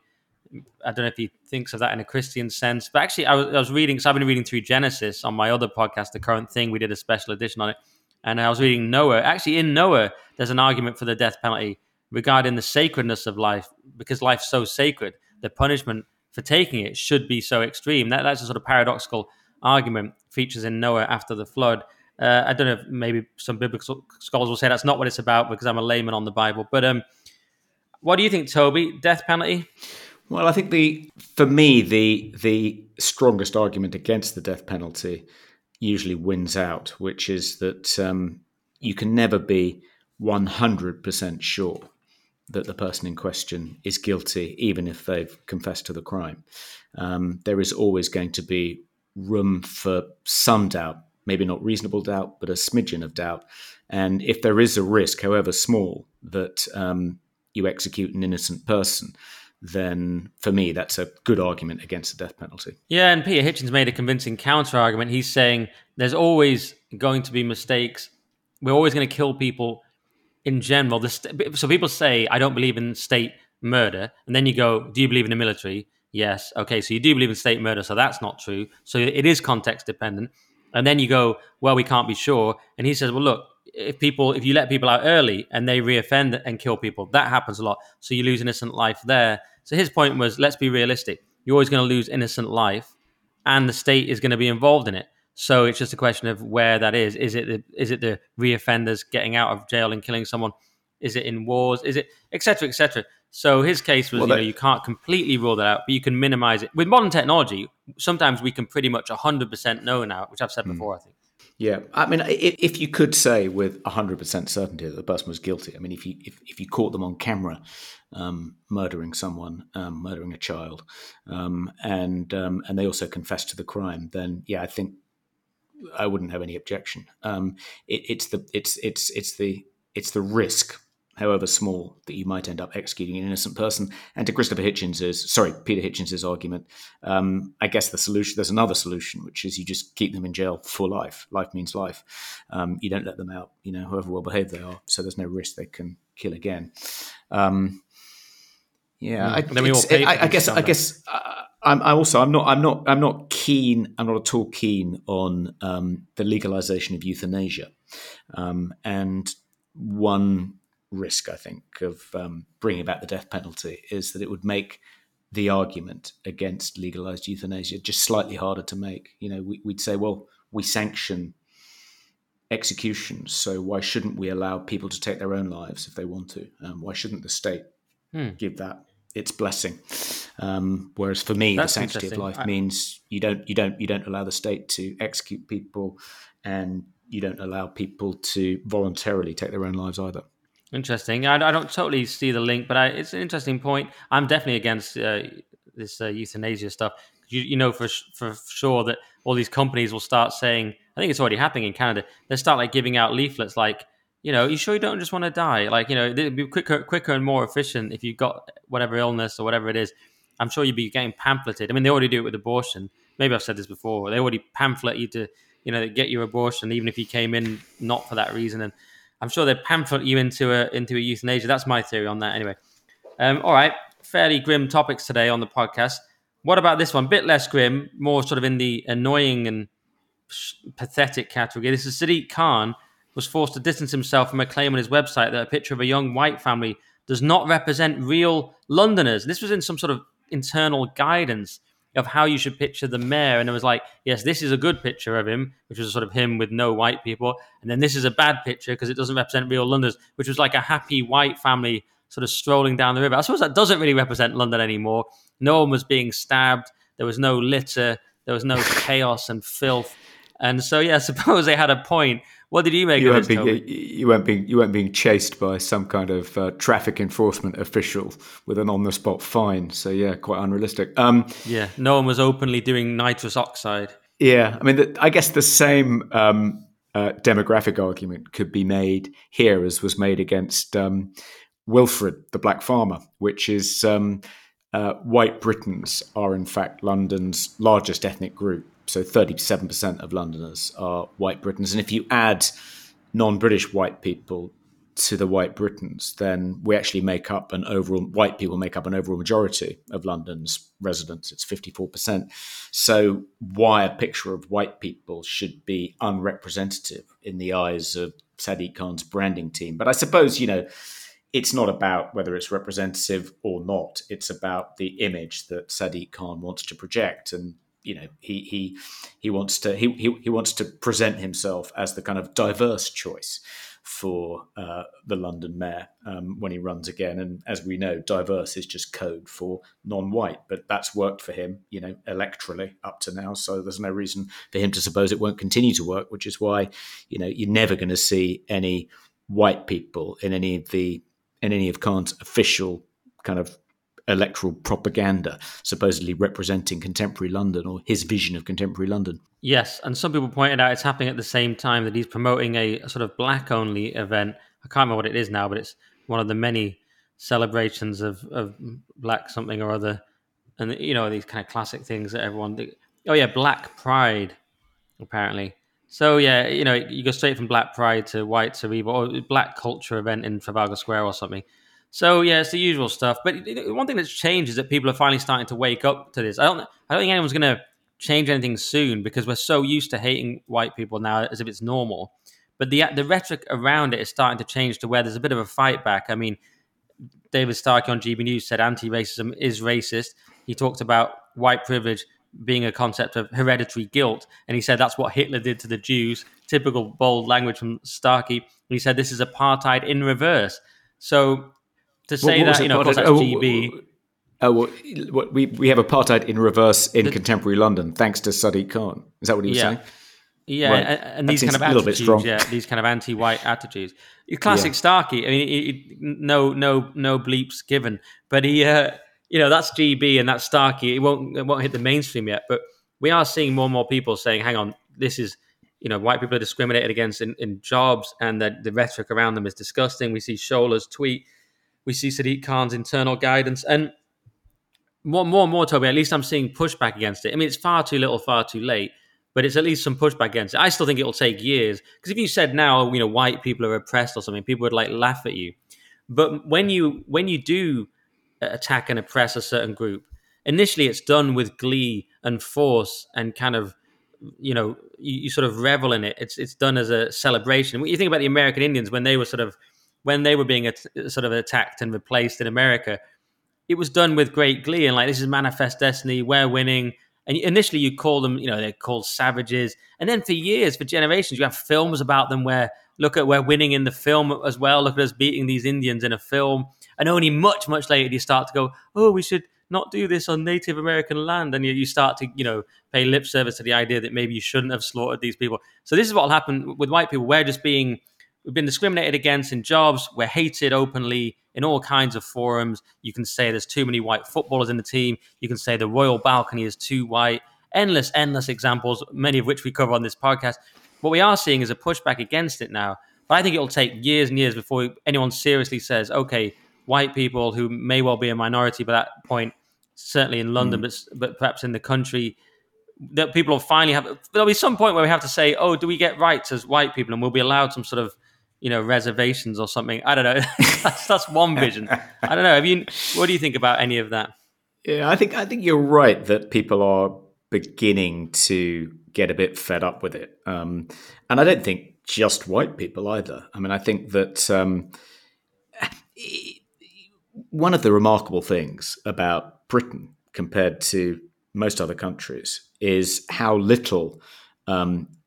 I don't know if he thinks of that in a Christian sense, but actually I was reading, so I've been reading through Genesis on my other podcast, The Current Thing. We did a special edition on it, and I was reading Noah. Actually, in Noah, there's an argument for the death penalty regarding the sacredness of life, because life's so sacred, the punishment for taking it should be so extreme. That's a sort of paradoxical argument features in Noah after the flood. I don't know if maybe some biblical scholars will say that's not what it's about because I'm a layman on the Bible. But what do you think, Toby? Death penalty? Well, I think for me the strongest argument against the death penalty usually wins out, which is that you can never be 100% sure that the person in question is guilty, even if they've confessed to the crime. There is always going to be room for some doubt, maybe not reasonable doubt, but a smidgen of doubt. And if there is a risk, however small, that you execute an innocent person, then for me, that's a good argument against the death penalty. Yeah, and Peter Hitchens made a convincing counter-argument. He's saying there's always going to be mistakes. We're always going to kill people in general. So people say, I don't believe in state murder. And then you go, do you believe in the military? Yes. Okay, so you do believe in state murder, so that's not true. So it is context dependent. And then you go, well, we can't be sure. And he says, well, look, if you let people out early and they reoffend and kill people, that happens a lot. So you lose innocent life there. So his point was, let's be realistic. You're always going to lose innocent life and the state is going to be involved in it. So it's just a question of where that is. Is it the reoffenders getting out of jail and killing someone? Is it in wars? Is it et cetera, et cetera? So his case was, you can't completely rule that out, but you can minimize it. With modern technology, sometimes we can pretty much 100% know now, which I've said before, I think. Yeah, I mean, if you could say with 100% certainty that the person was guilty, I mean, if you caught them on camera murdering someone, murdering a child, and they also confessed to the crime, then yeah, I think I wouldn't have any objection. It's the risk, however small, that you might end up executing an innocent person. And to Peter Hitchens' argument, I guess there's another solution, which is you just keep them in jail for life. Life means life. You don't let them out, however well behaved they are. So there's no risk they can kill again. I'm not at all keen on the legalization of euthanasia. And one risk, I think, of bringing about the death penalty is that it would make the argument against legalized euthanasia just slightly harder to make. We'd say, well, we sanction executions, so why shouldn't we allow people to take their own lives if they want to? Why shouldn't the state give that its blessing? Whereas for me, the sanctity of life means you don't allow the state to execute people, and you don't allow people to voluntarily take their own lives either. Interesting. I don't totally see the link, but it's an interesting point. I'm definitely against this euthanasia stuff. You know for sure that all these companies will start saying, I think it's already happening in Canada, they start giving out leaflets like, are you sure you don't just want to die? It'd be quicker and more efficient if you've got whatever illness or whatever it is. I'm sure you'd be getting pamphleted. I mean, they already do it with abortion. Maybe I've said this before. They already pamphlet you to, get your abortion, even if you came in not for that reason. And I'm sure they pamphlet you into a euthanasia. That's my theory on that anyway. All right. Fairly grim topics today on the podcast. What about this one? Bit less grim, more sort of in the annoying and pathetic category. This is Sadiq Khan was forced to distance himself from a claim on his website that a picture of a young white family does not represent real Londoners. This was in some sort of internal guidance of how you should picture the mayor. And it was like, yes, this is a good picture of him, which was sort of him with no white people. And then this is a bad picture because it doesn't represent real Londoners, which was like a happy white family sort of strolling down the river. I suppose that doesn't really represent London anymore. No one was being stabbed. There was no litter. There was no chaos and filth. And so, yeah, I suppose they had a point. What did you make of it, Toby? You weren't being chased by some kind of traffic enforcement official with an on-the-spot fine. So, yeah, quite unrealistic. No one was openly doing nitrous oxide. Yeah, I mean, I guess the same demographic argument could be made here as was made against Wilfred, the black farmer, which is white Britons are, in fact, London's largest ethnic group. So 37% of Londoners are white Britons. And if you add non-British white people to the white Britons, then we actually make up an overall majority of London's residents. It's 54%. So why a picture of white people should be unrepresentative in the eyes of Sadiq Khan's branding team. But I suppose, it's not about whether it's representative or not. It's about the image that Sadiq Khan wants to project. And he wants to present himself as the kind of diverse choice for the London mayor when he runs again. And as we know, diverse is just code for non-white, but that's worked for him, electorally up to now. So there's no reason for him to suppose it won't continue to work, which is why, you're never going to see any white people in any of Khan's official kind of electoral propaganda, supposedly representing contemporary London or his vision of contemporary London. Yes, and some people pointed out it's happening at the same time that he's promoting a sort of black-only event. I can't remember what it is now, but it's one of the many celebrations of black something or other. And, these kind of classic things that Black Pride, apparently. So, yeah, you go straight from Black Pride to White Cerebral or Black Culture event in Trafalgar Square or something. So, yeah, it's the usual stuff. But one thing that's changed is that people are finally starting to wake up to this. I don't think anyone's going to change anything soon because we're so used to hating white people now as if it's normal. But the rhetoric around it is starting to change to where there's a bit of a fight back. I mean, David Starkey on GB News said anti-racism is racist. He talked about white privilege being a concept of hereditary guilt. And he said that's what Hitler did to the Jews. Typical bold language from Starkey. And he said this is apartheid in reverse. So to say that, of course that's GB. We have apartheid in reverse in contemporary London, thanks to Sadiq Khan. Is that what he was saying? Yeah, right. And these kind of attitudes, these kind of anti-white attitudes. Classic Starkey. I mean, no bleeps given, but he, that's GB and that's Starkey. It won't hit the mainstream yet, but we are seeing more and more people saying, "Hang on, this is." White people are discriminated against in jobs, and the rhetoric around them is disgusting. We see Scholar's tweet. We see Sadiq Khan's internal guidance. And more and more, Toby, at least I'm seeing pushback against it. I mean, it's far too little, far too late, but it's at least some pushback against it. I still think it'll take years. Because if you said now, white people are oppressed or something, people would laugh at you. But when you do attack and oppress a certain group, initially it's done with glee and force and kind of, you sort of revel in it. It's done as a celebration. You think about the American Indians when they were being sort of attacked and replaced in America. It was done with great glee and like, this is manifest destiny. We're winning. And initially you call them, they're called savages. And then for years, for generations, you have films about them where we're winning in the film as well. Look at us beating these Indians in a film. And only much, much later you start to go, oh, we should not do this on Native American land. And you start to, pay lip service to the idea that maybe you shouldn't have slaughtered these people. So this is what will happen with white people. We've been discriminated against in jobs. We're hated openly in all kinds of forums. You can say there's too many white footballers in the team. You can say the royal balcony is too white. Endless examples, many of which we cover on this podcast. What we are seeing is a pushback against it now. But I think it will take years and years before anyone seriously says, okay, white people who may well be a minority by that point, certainly in London, but perhaps in the country, that people will finally have. There'll be some point where we have to say, "Oh, do we get rights as white people?" And we'll be allowed some sort of, reservations or something. I don't know. that's one vision. I don't know. I mean, what do you think about any of that? Yeah, I think you're right that people are beginning to get a bit fed up with it, and I don't think just white people either. I mean, I think that. One of the remarkable things about Britain compared to most other countries is how little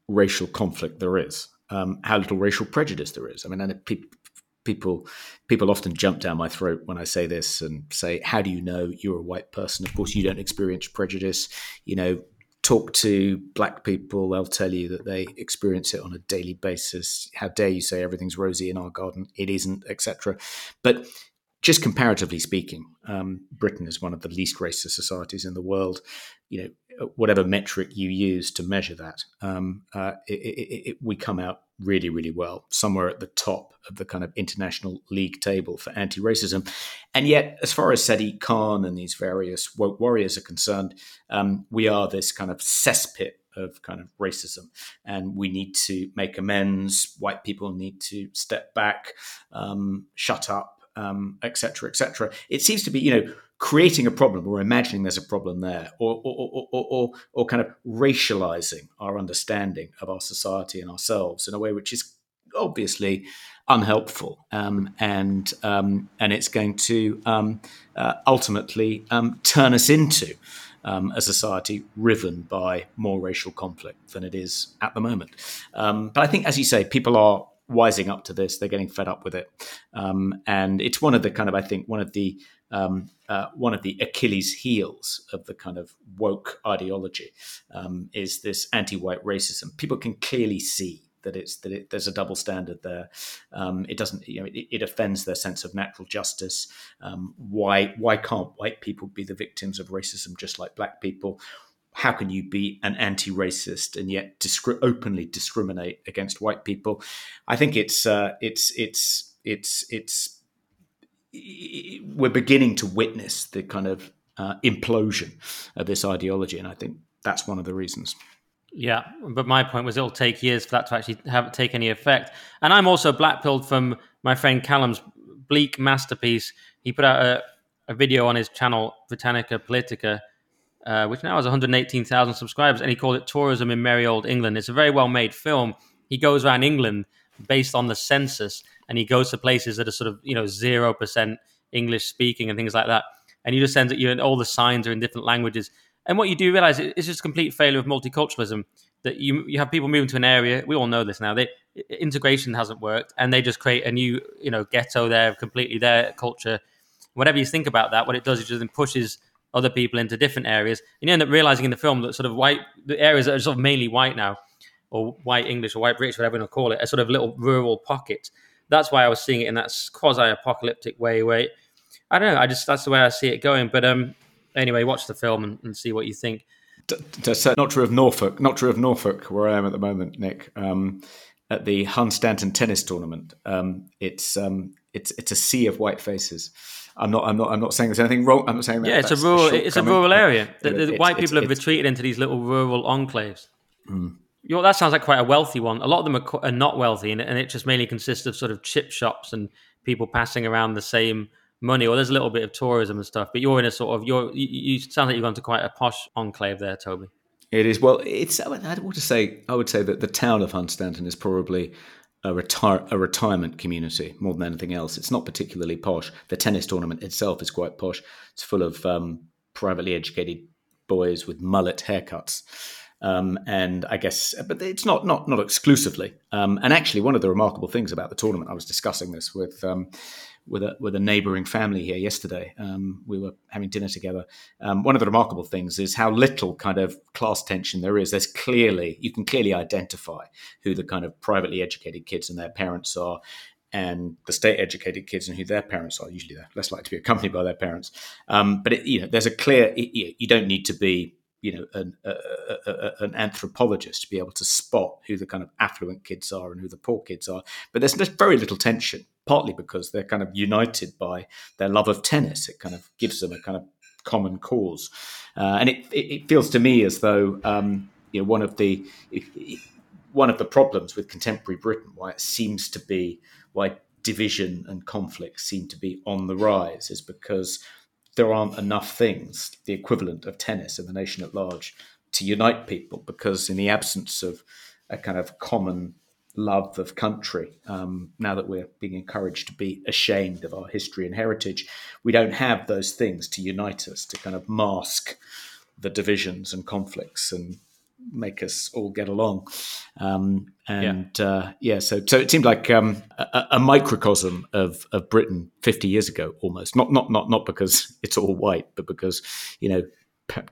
racial conflict there is, how little racial prejudice there is. I mean, and people often jump down my throat when I say this and say, how do you know you're a white person? Of course, you don't experience prejudice. Talk to black people, they'll tell you that they experience it on a daily basis. How dare you say everything's rosy in our garden? It isn't, etc. But just comparatively speaking, Britain is one of the least racist societies in the world. Whatever metric you use to measure that, we come out really, really well, somewhere at the top of the kind of international league table for anti-racism. And yet, as far as Sadiq Khan and these various woke warriors are concerned, we are this kind of cesspit of kind of racism, and we need to make amends. White people need to step back, shut up. Et cetera, it seems to be, creating a problem or imagining there's a problem there or kind of racializing our understanding of our society and ourselves in a way which is obviously unhelpful. And it's going to ultimately turn us into a society riven by more racial conflict than it is at the moment. But I think, as you say, people are wising up to this, they're getting fed up with it, and it's one of the kind of, I think, one of the Achilles' heels of the kind of woke ideology is this anti-white racism. People can clearly see that there's a double standard there. It doesn't, it offends their sense of natural justice. Why can't white people be the victims of racism just like black people? How can you be an anti-racist and yet openly discriminate against white people? I think we're beginning to witness the kind of implosion of this ideology, and I think that's one of the reasons. Yeah, but my point was it'll take years for that to actually take any effect. And I'm also blackpilled from my friend Callum's bleak masterpiece. He put out a video on his channel, Britannica Politica, which now has 118,000 subscribers, and he called it Tourism in Merry Old England. It's a very well-made film. He goes around England based on the census, and he goes to places that are sort of, 0% English speaking and things like that. And he just sends it you, and all the signs are in different languages. And what you do realize is just a complete failure of multiculturalism, that you have people moving to an area. We all know this now. Integration hasn't worked, and they just create a new, ghetto there, completely their culture. Whatever you think about that, what it does is just pushes other people into different areas, and you end up realizing in the film that sort of white, the areas that are sort of mainly white now, or white English or white British, whatever you want to call it, a sort of little rural pocket. That's why I was seeing it in that quasi-apocalyptic way. Where I don't know. I just that's the way I see it going. But anyway, watch the film and see what you think. Not true of Norfolk. Not true of Norfolk, where I am at the moment, Nick. At the Hun Stanton tennis tournament, it's a sea of white faces. I'm not saying there's anything wrong. I'm not saying that. Yeah, it's a rural area. White people have retreated into these little rural enclaves. Mm. You know, that sounds like quite a wealthy one. A lot of them are not wealthy, and it just mainly consists of sort of chip shops and people passing around the same money. Or there's a little bit of tourism and stuff. But you're in a sort of you sound like you've gone to quite a posh enclave there, Toby. It is. Well, I would say that the town of Hun Stanton is probably a retirement community more than anything else. It's not particularly posh. The tennis tournament itself is quite posh. It's full of privately educated boys with mullet haircuts. And I guess, but it's not exclusively. And actually, one of the remarkable things about the tournament, I was discussing this with a neighbouring family here yesterday. We were having dinner together. One of the remarkable things is how little kind of class tension there is. You can clearly identify who the kind of privately educated kids and their parents are, and the state-educated kids and who their parents are. Usually, they're less likely to be accompanied by their parents. There's a clear. You don't need to be. An anthropologist to be able to spot who the kind of affluent kids are and who the poor kids are. But there's very little tension, partly because they're kind of united by their love of tennis. It kind of gives them a kind of common cause. And it feels to me as though, one of the problems with contemporary Britain, why division and conflict seem to be on the rise, is because there aren't enough things, the equivalent of tennis in the nation at large, to unite people, because in the absence of a kind of common love of country, now that we're being encouraged to be ashamed of our history and heritage, we don't have those things to unite us, to kind of mask the divisions and conflicts and make us all get along. So it seemed like a microcosm of Britain 50 years ago, almost. Not because it's all white, but because,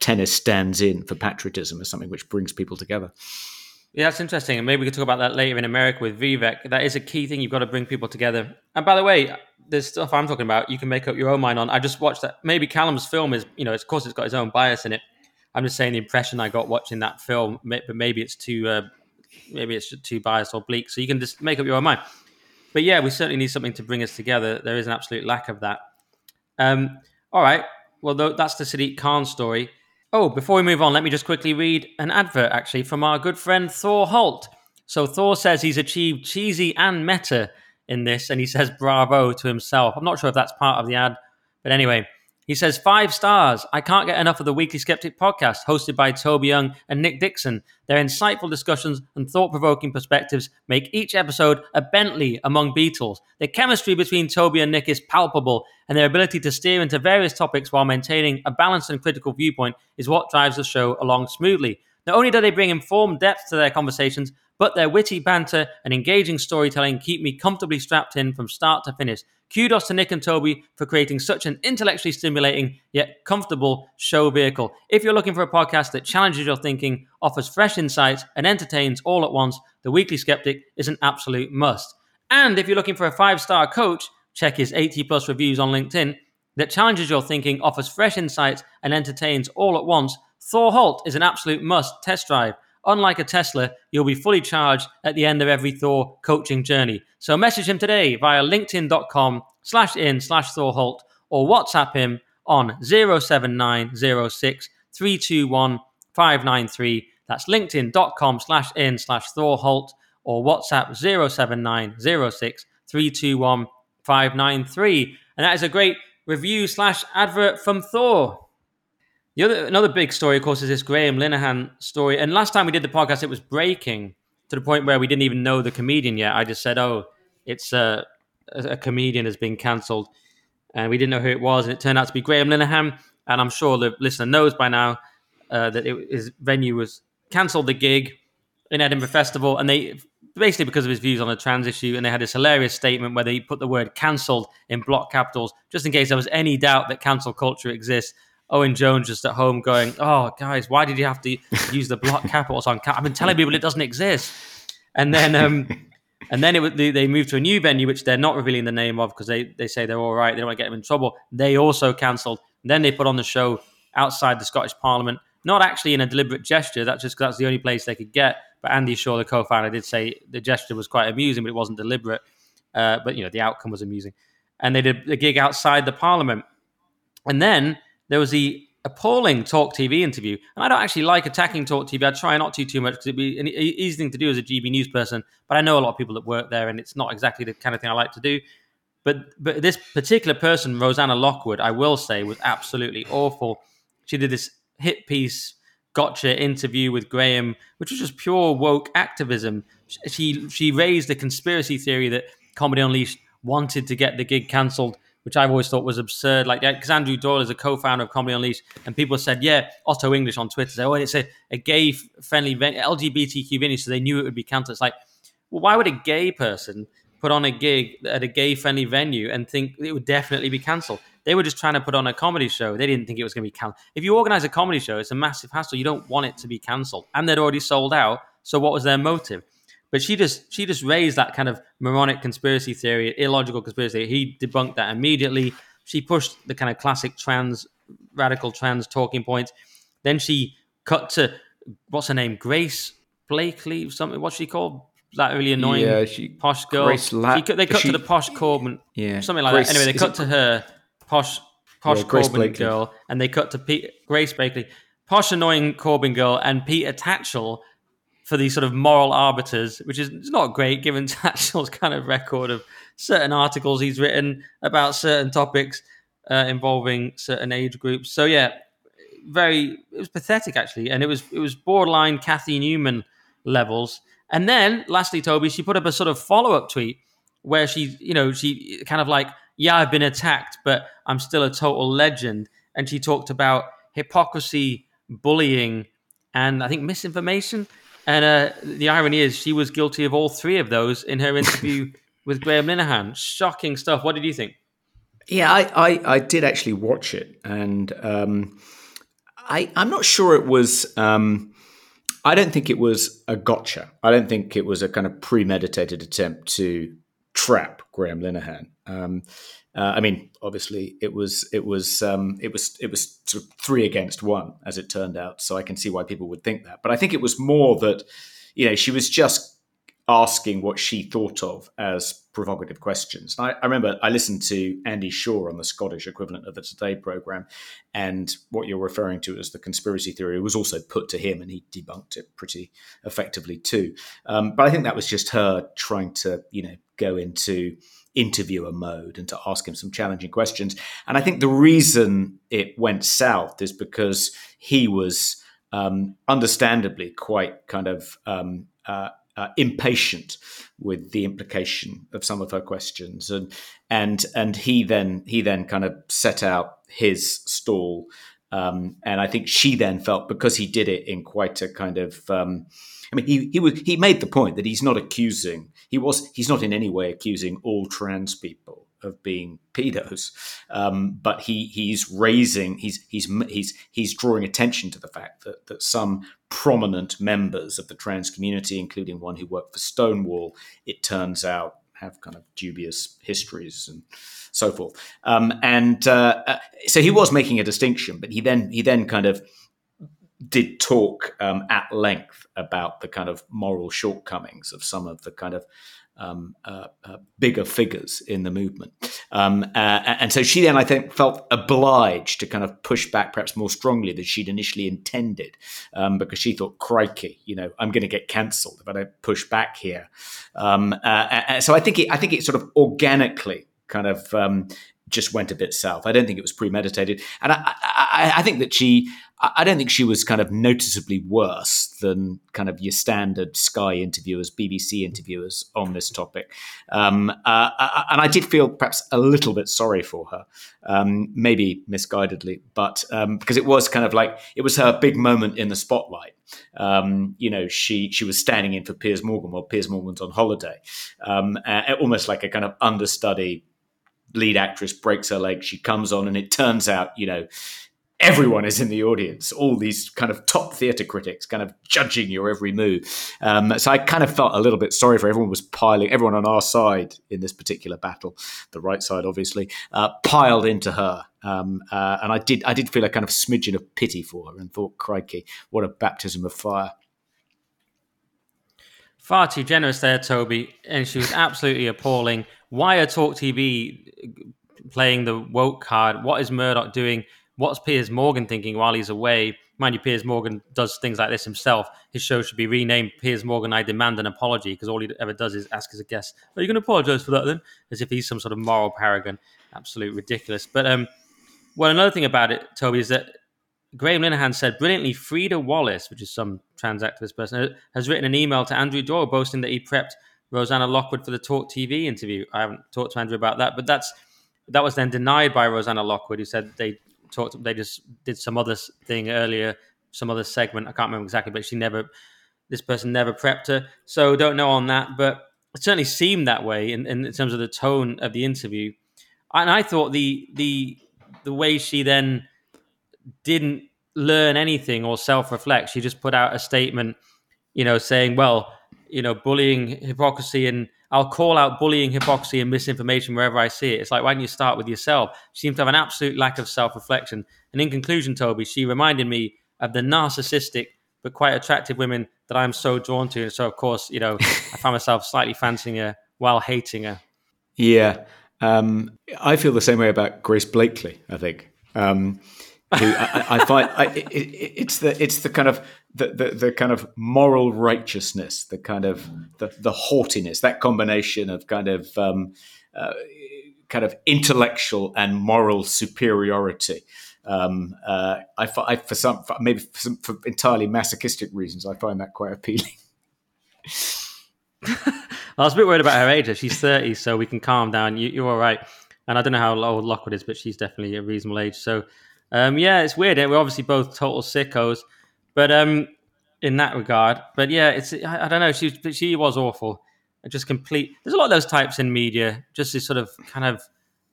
tennis stands in for patriotism as something which brings people together. Yeah, that's interesting. And maybe we could talk about that later in America with Vivek. That is a key thing. You've got to bring people together. And by the way, there's stuff I'm talking about, you can make up your own mind on. I just watched that. Maybe Callum's film is, of course it's got his own bias in it. I'm just saying the impression I got watching that film, but maybe it's too biased or bleak. So you can just make up your own mind. But yeah, we certainly need something to bring us together. There is an absolute lack of that. All right. Well, that's the Sadiq Khan story. Oh, before we move on, let me just quickly read an advert, actually, from our good friend Thor Holt. So Thor says he's achieved cheesy and meta in this, and he says bravo to himself. I'm not sure if that's part of the ad, but anyway. He says, 5 stars. I can't get enough of the Weekly Skeptic podcast hosted by Toby Young and Nick Dixon. Their insightful discussions and thought-provoking perspectives make each episode a Bentley among Beatles. The chemistry between Toby and Nick is palpable, and their ability to steer into various topics while maintaining a balanced and critical viewpoint is what drives the show along smoothly. Not only do they bring informed depth to their conversations, but their witty banter and engaging storytelling keep me comfortably strapped in from start to finish. Kudos to Nick and Toby for creating such an intellectually stimulating yet comfortable show vehicle. If you're looking for a podcast that challenges your thinking, offers fresh insights, and entertains all at once, The Weekly Skeptic is an absolute must. And if you're looking for a 5-star coach, check his 80+ reviews on LinkedIn, that challenges your thinking, offers fresh insights, and entertains all at once, Thor Holt is an absolute must test drive. Unlike a Tesla, you'll be fully charged at the end of every Thor coaching journey. So message him today via linkedin.com/in/Thor Holt or WhatsApp him on 07906 321 593. That's linkedin.com/in/Thor Holt or WhatsApp 07906 321 593. And that is a great review/advert from Thor. Another big story, of course, is this Graham Linehan story. And last time we did the podcast, it was breaking to the point where we didn't even know the comedian yet. I just said, oh, it's a comedian has been cancelled. And we didn't know who it was. And it turned out to be Graham Linehan. And I'm sure the listener knows by now that his venue was cancelled the gig in Edinburgh Festival. And they basically, because of his views on the trans issue, and they had this hilarious statement where they put the word cancelled in block capitals, just in case there was any doubt that cancel culture exists. Owen Jones just at home going, oh, guys, why did you have to use the block capitals on I've been telling people it doesn't exist. And then they moved to a new venue, which they're not revealing the name of because they say they're all right. They don't want to get them in trouble. They also cancelled. Then they put on the show outside the Scottish Parliament, not actually in a deliberate gesture. That's just because that's the only place they could get. But Andy Shaw, the co-founder, did say the gesture was quite amusing, but it wasn't deliberate. But, you know, the outcome was amusing. And they did a gig outside the Parliament. And then there was the appalling Talk TV interview. And I don't actually like attacking Talk TV. I try not to too much because it'd be an easy thing to do as a GB News person. But I know a lot of people that work there, and it's not exactly the kind of thing I like to do. But this particular person, Rosanna Lockwood, I will say, was absolutely awful. She did this hit piece gotcha interview with Graham, which was just pure woke activism. She raised a conspiracy theory that Comedy Unleashed wanted to get the gig cancelled, which I've always thought was absurd. Like, because Andrew Doyle is a co-founder of Comedy Unleashed, and people said, yeah, Otto English on Twitter said, oh, it's a gay-friendly LGBTQ venue, so they knew it would be cancelled. It's like, well, why would a gay person put on a gig at a gay-friendly venue and think it would definitely be cancelled? They were just trying to put on a comedy show. They didn't think it was going to be cancelled. If you organise a comedy show, it's a massive hassle. You don't want it to be cancelled. And they'd already sold out, so what was their motive? But she just raised that kind of moronic conspiracy theory, illogical conspiracy. He debunked that immediately. She pushed the kind of classic radical trans talking points. Then she cut to, what's her name? Grace Blakeley, something. What's she called? That really annoying posh girl. They cut to the posh Corbyn, something like Grace, that. Anyway, they cut to her, posh Corbyn girl, and they cut to Grace Blakeley, posh annoying Corbyn girl, and Peter Tatchell, for these sort of moral arbiters, which is not great given Tatchell's kind of record of certain articles he's written about certain topics involving certain age groups. So yeah, it was pathetic actually. And it was borderline Kathy Newman levels. And then lastly, Toby, she put up a sort of follow-up tweet where she kind of like, yeah, I've been attacked, but I'm still a total legend. And she talked about hypocrisy, bullying, and I think misinformation. And the irony is she was guilty of all three of those in her interview with Graham Linehan. Shocking stuff. What did you think? Yeah, I did actually watch it. And I'm not sure it was I don't think it was a gotcha. I don't think it was a kind of premeditated attempt to trap Graham Linehan. I mean, obviously, it was sort of 3 against 1 as it turned out. So I can see why people would think that. But I think it was more that, you know, she was just asking what she thought of as provocative questions. I remember I listened to Andy Shaw on the Scottish equivalent of the Today programme, and what you're referring to as the conspiracy theory was also put to him, and he debunked it pretty effectively too. But I think that was just her trying to, you know, go into interviewer mode and to ask him some challenging questions. And I think the reason it went south is because he was understandably quite kind of impatient with the implication of some of her questions, and he then kind of set out his stall. And I think she then felt, because he did it in quite a kind of, he made the point that he's not in any way accusing all trans people of being pedos, but he's drawing attention to the fact that some prominent members of the trans community, including one who worked for Stonewall, it turns out, have kind of dubious histories and so forth, so he was making a distinction. But he then kind of did talk at length about the kind of moral shortcomings of some of the kind of bigger figures in the movement, and so she then, I think, felt obliged to kind of push back, perhaps more strongly than she'd initially intended, because she thought, "Crikey, you know, I'm going to get cancelled if I don't push back here." So I think it sort of organically kind of just went a bit south. I don't think it was premeditated, and I think that I don't think she was kind of noticeably worse than kind of your standard Sky interviewers, BBC interviewers on this topic. And I did feel perhaps a little bit sorry for her, maybe misguidedly, but because it was kind of like, it was her big moment in the spotlight. You know, she was standing in for Piers Morgan while Piers Morgan's on holiday, almost like a kind of understudy. Lead actress breaks her leg, she comes on, and it turns out, you know, everyone is in the audience, all these kind of top theatre critics kind of judging your every move. So I kind of felt a little bit sorry for everyone was piling, everyone on our side in this particular battle, the right side obviously, piled into her. And I did feel a kind of smidgen of pity for her and thought, crikey, what a baptism of fire. Far too generous there, Toby. And she was absolutely appalling. Why are Talk TV playing the woke card? What is Murdoch doing? What's Piers Morgan thinking while he's away? Mind you, Piers Morgan does things like this himself. His show should be renamed Piers Morgan, I Demand an Apology, because all he ever does is ask as a guest, are you going to apologise for that then? As if he's some sort of moral paragon. Absolute ridiculous. But well, another thing about it, Toby, is that Graham Linehan said brilliantly, Frida Wallace, which is some trans activist person, has written an email to Andrew Doyle boasting that he prepped Rosanna Lockwood for the Talk TV interview. I haven't talked to Andrew about that, but that was then denied by Rosanna Lockwood, who said they just did some other thing earlier, some other segment. I can't remember exactly, but this person never prepped her. So don't know on that, but it certainly seemed that way in terms of the tone of the interview. And I thought the way she then didn't learn anything or self-reflect, she just put out a statement, saying, bullying, hypocrisy, and I'll call out bullying, hypocrisy, and misinformation wherever I see it. It's like, why don't you start with yourself? She seemed to have an absolute lack of self-reflection. And in conclusion, Toby, she reminded me of the narcissistic but quite attractive women that I'm so drawn to. And so, of course, I found myself slightly fancying her while hating her. Yeah. I feel the same way about Grace Blakeley, I think. Who I find it's the kind of moral righteousness, the kind of the haughtiness, that combination of kind of intellectual and moral superiority. For entirely masochistic reasons, I find that quite appealing. I was a bit worried about her age. She's 30, so we can calm down. You're all right. And I don't know how old Lockwood is, but she's definitely a reasonable age. So. Yeah, it's weird. We're obviously both total sickos, but in that regard. But yeah, I don't know. She was awful. Just complete. There's a lot of those types in media. Just this sort of kind of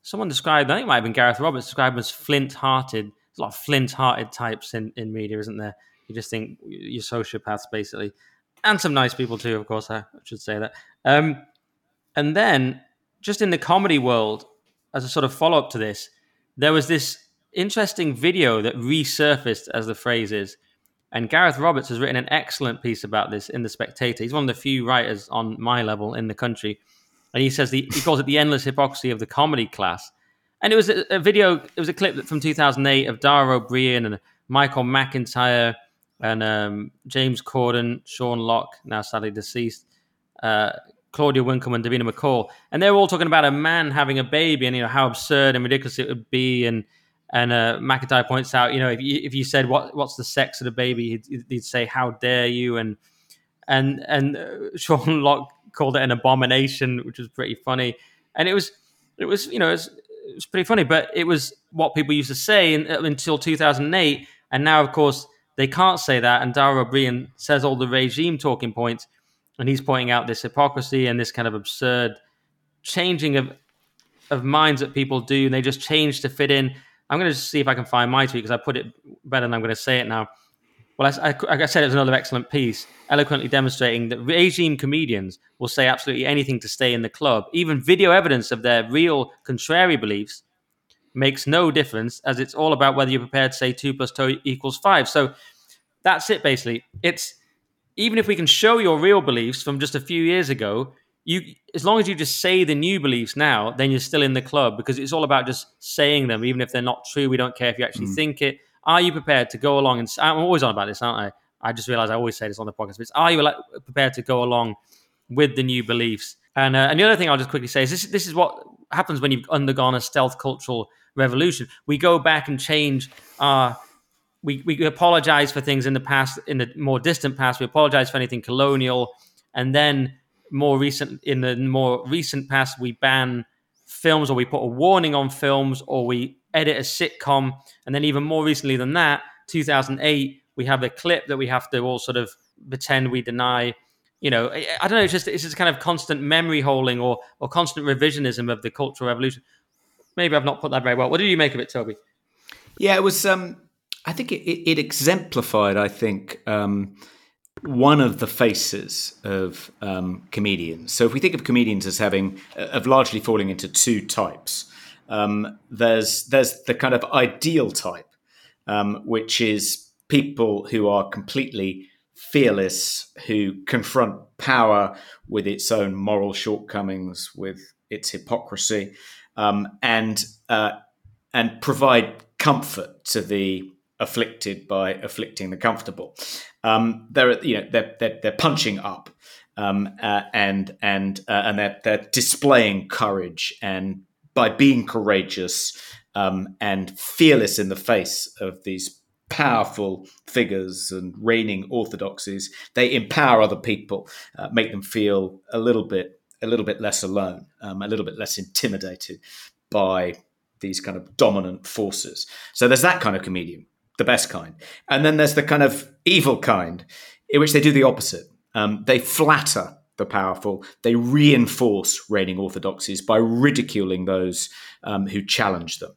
someone described. I think it might have been Gareth Roberts described as flint-hearted. There's a lot of flint-hearted types in media, isn't there? You just think you're sociopaths basically, and some nice people too, of course. I should say that. And then just in the comedy world, as a sort of follow-up to this, there was this interesting video that resurfaced, as the phrase is, and Gareth Roberts has written an excellent piece about this in The Spectator. He's one of the few writers on my level in the country, and he says he calls it the endless hypocrisy of the comedy class. And it was a video, it was a clip from 2008 of Dara O'Brien and Michael McIntyre and James Corden, Sean Locke, now sadly deceased, Claudia Winkle and Davina McCall, and they're all talking about a man having a baby and how absurd and ridiculous it would be. And McIntyre points out, if you said what's the sex of the baby, he'd say, "How dare you!" And Sean Locke called it an abomination, which was pretty funny. And it was pretty funny, but it was what people used to say until 2008. And now, of course, they can't say that. And Dara O'Brien says all the regime talking points, and he's pointing out this hypocrisy and this kind of absurd changing of minds that people do, and they just change to fit in. I'm going to just see if I can find my tweet because I put it better than I'm going to say it now. Well, I said it was another excellent piece, eloquently demonstrating that regime comedians will say absolutely anything to stay in the club. Even video evidence of their real contrary beliefs makes no difference, as it's all about whether you're prepared to say 2 + 2 = 5. So that's it, basically. It's even if we can show your real beliefs from just a few years ago, as long as you just say the new beliefs now, then you're still in the club because it's all about just saying them, even if they're not true. We don't care if you actually think it. Are you prepared to go along? And I'm always on about this, aren't I? I just realized I always say this on the podcast. But are you prepared to go along with the new beliefs? And the other thing I'll just quickly say is this is what happens when you've undergone a stealth cultural revolution. We go back and change our... We apologize for things in the past, in the more distant past. We apologize for anything colonial. And then... In the more recent past, we ban films, or we put a warning on films, or we edit a sitcom. And then even more recently than that, 2008, we have a clip that we have to all sort of pretend we deny. I don't know. It's just kind of constant memory holding or constant revisionism of the Cultural Revolution. Maybe I've not put that very well. What did you make of it, Toby? Yeah, it was. I think it exemplified, one of the faces of comedians. So if we think of comedians as having, of largely falling into two types, there's the kind of ideal type, which is people who are completely fearless, who confront power with its own moral shortcomings, with its hypocrisy, and provide comfort to the afflicted by afflicting the comfortable. They're punching up, and they're displaying courage, and by being courageous and fearless in the face of these powerful figures and reigning orthodoxies, they empower other people, make them feel a little bit less alone, a little bit less intimidated by these kind of dominant forces. So there's that kind of comedian, the best kind. And then there's the kind of evil kind, in which they do the opposite. They flatter the powerful. They reinforce reigning orthodoxies by ridiculing those who challenge them.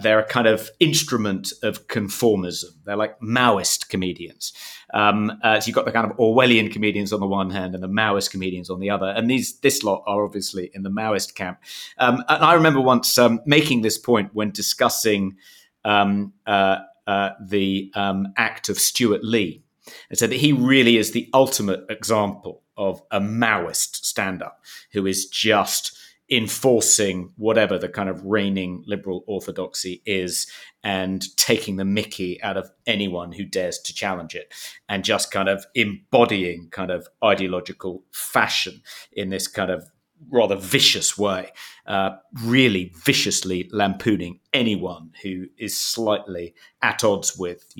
They're a kind of instrument of conformism. They're like Maoist comedians. So you've got the kind of Orwellian comedians on the one hand and the Maoist comedians on the other. And this lot are obviously in the Maoist camp. And I remember once making this point when discussing the act of Stuart Lee. And so that he really is the ultimate example of a Maoist stand-up who is just enforcing whatever the kind of reigning liberal orthodoxy is and taking the mickey out of anyone who dares to challenge it, and just kind of embodying kind of ideological fashion in this kind of rather vicious way, really viciously lampooning anyone who is slightly at odds with,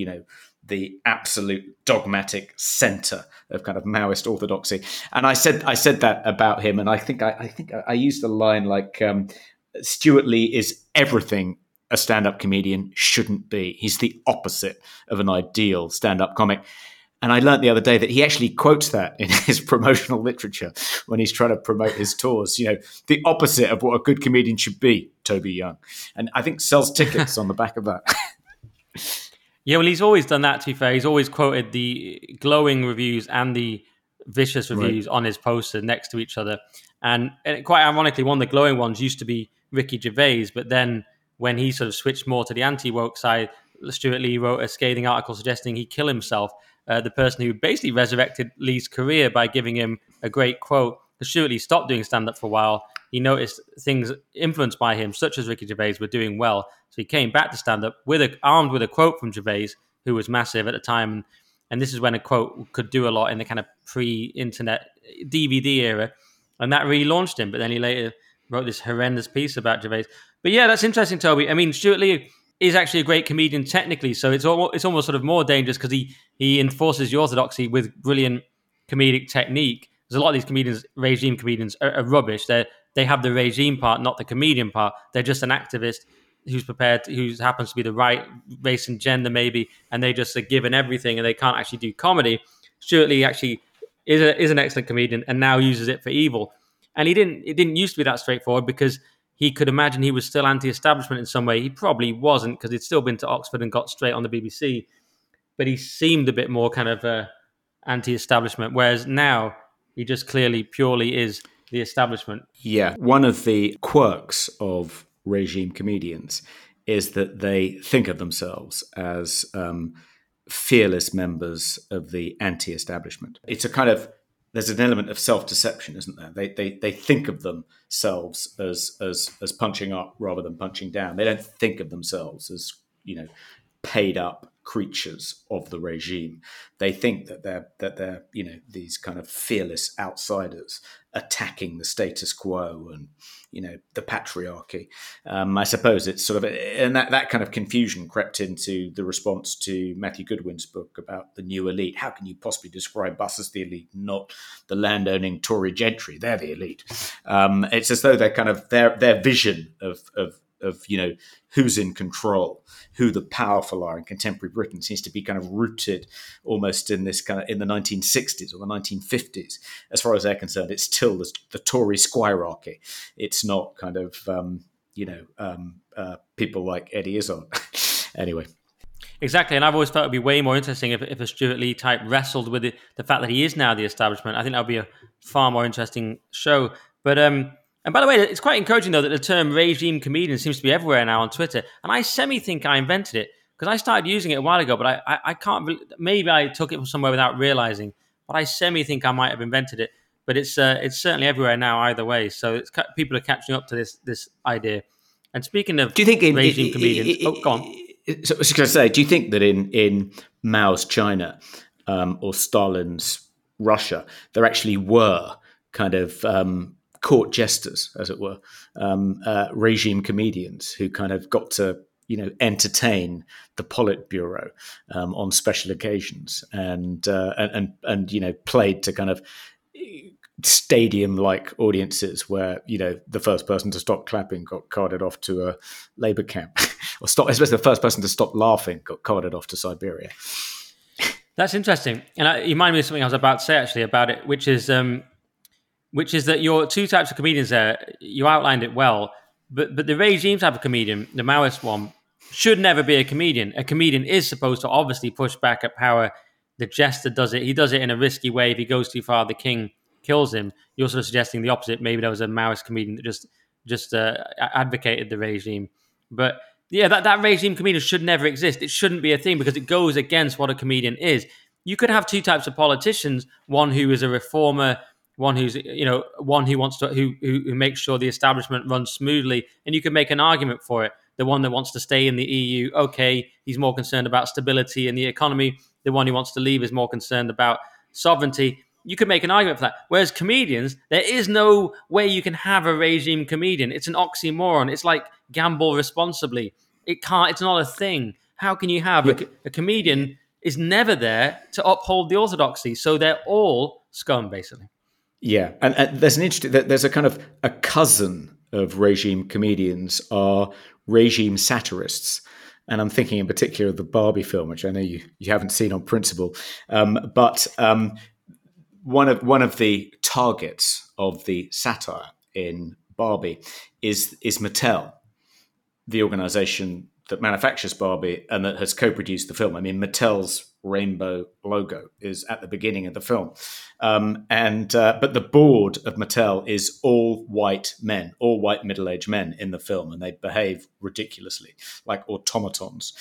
the absolute dogmatic center of kind of Maoist orthodoxy. And I said that about him, and I think I used the line like, Stuart Lee is everything a stand-up comedian shouldn't be. He's the opposite of an ideal stand-up comic. And I learned the other day that he actually quotes that in his promotional literature when he's trying to promote his tours. The opposite of what a good comedian should be, Toby Young. And I think sells tickets on the back of that. Yeah, well, he's always done that, to be fair. He's always quoted the glowing reviews and the vicious reviews on his poster next to each other. And quite ironically, one of the glowing ones used to be Ricky Gervais, but then when he sort of switched more to the anti-woke side, Stuart Lee wrote a scathing article suggesting he kill himself, the person who basically resurrected Lee's career by giving him a great quote. Stuart Lee stopped doing stand-up for a while. He noticed things influenced by him, such as Ricky Gervais, were doing well. So he came back to stand-up armed with a quote from Gervais, who was massive at the time. And this is when a quote could do a lot in the kind of pre-internet DVD era. And that relaunched him. But then he later wrote this horrendous piece about Gervais. But yeah, that's interesting, Toby. I mean, Stuart Lee is actually a great comedian technically. So it's almost sort of more dangerous because he enforces the orthodoxy with brilliant comedic technique. Because a lot of these comedians, regime comedians, are rubbish. They have the regime part, not the comedian part. They're just an activist who happens to be the right race and gender maybe, and they just are given everything and they can't actually do comedy. Stuart Lee actually is an excellent comedian and now uses it for evil. And it didn't used to be that straightforward because he could imagine he was still anti-establishment in some way. He probably wasn't because he'd still been to Oxford and got straight on the BBC. But he seemed a bit more kind of anti-establishment, whereas now he just clearly, purely is the establishment. Yeah. One of the quirks of regime comedians is that they think of themselves as fearless members of the anti-establishment. It's a kind of, there's an element of self-deception, isn't there? They think of themselves as punching up rather than punching down. They don't think of themselves as, paid up creatures of the regime. They think that they're these kind of fearless outsiders attacking the status quo and the patriarchy. I suppose it's sort of, and that kind of confusion crept into the response to Matthew Goodwin's book about the new elite. How can you possibly describe us as the elite, not the landowning Tory gentry? They're the elite. It's as though they're kind of their vision of who's in control, who the powerful are in contemporary Britain seems to be kind of rooted almost in this kind of in the 1960s or the 1950s. As far as they're concerned, it's still the Tory squirearchy. It's not kind of people like Eddie Izzard. Anyway. Exactly, and I've always thought it would be way more interesting if a Stuart Lee type wrestled with it, the fact that he is now the establishment. I think that would be a far more interesting show. But and by the way, it's quite encouraging, though, that the term regime comedian seems to be everywhere now on Twitter. And I semi-think I invented it, because I started using it a while ago, but I can't... Maybe I took it from somewhere without realizing, but I semi-think I might have invented it. But it's certainly everywhere now either way. So it's, people are catching up to this idea. And speaking of regime comedians... go on. So I was going to say, do you think that in Mao's China or Stalin's Russia, there actually were kind of court jesters, as it were, regime comedians who kind of got to, entertain the Politburo on special occasions and played to kind of stadium-like audiences where, the first person to stop clapping got carted off to a labor camp? Or especially the first person to stop laughing got carted off to Siberia. That's interesting, and it reminded me of something I was about to say actually about it, which is that your two types of comedians there. You outlined it well, but the regime type of comedian, the Maoist one, should never be a comedian. A comedian is supposed to obviously push back at power. The jester does it. He does it in a risky way. If he goes too far, the king kills him. You're sort of suggesting the opposite. Maybe there was a Maoist comedian that just advocated the regime, but. Yeah, that regime comedian should never exist. It shouldn't be a thing because it goes against what a comedian is. You could have two types of politicians: one who is a reformer, one who's one who wants to who makes sure the establishment runs smoothly, and you could make an argument for it. The one that wants to stay in the EU, okay, he's more concerned about stability and the economy. The one who wants to leave is more concerned about sovereignty. You could make an argument for that. Whereas comedians, there is no way you can have a regime comedian. It's an oxymoron. It's like gamble responsibly. It can't. It's not a thing. How can you have a comedian is never there to uphold the orthodoxy? So they're all scum, basically. Yeah, and there's an interesting. There's a kind of a cousin of regime comedians are regime satirists. And I'm thinking in particular of the Barbie film, which I know you haven't seen on principle, but One of the targets of the satire in Barbie is Mattel, the organization that manufactures Barbie and that has co-produced the film. I mean, Mattel's rainbow logo is at the beginning of the film, but the board of Mattel is all white middle-aged men in the film, and they behave ridiculously like automatons.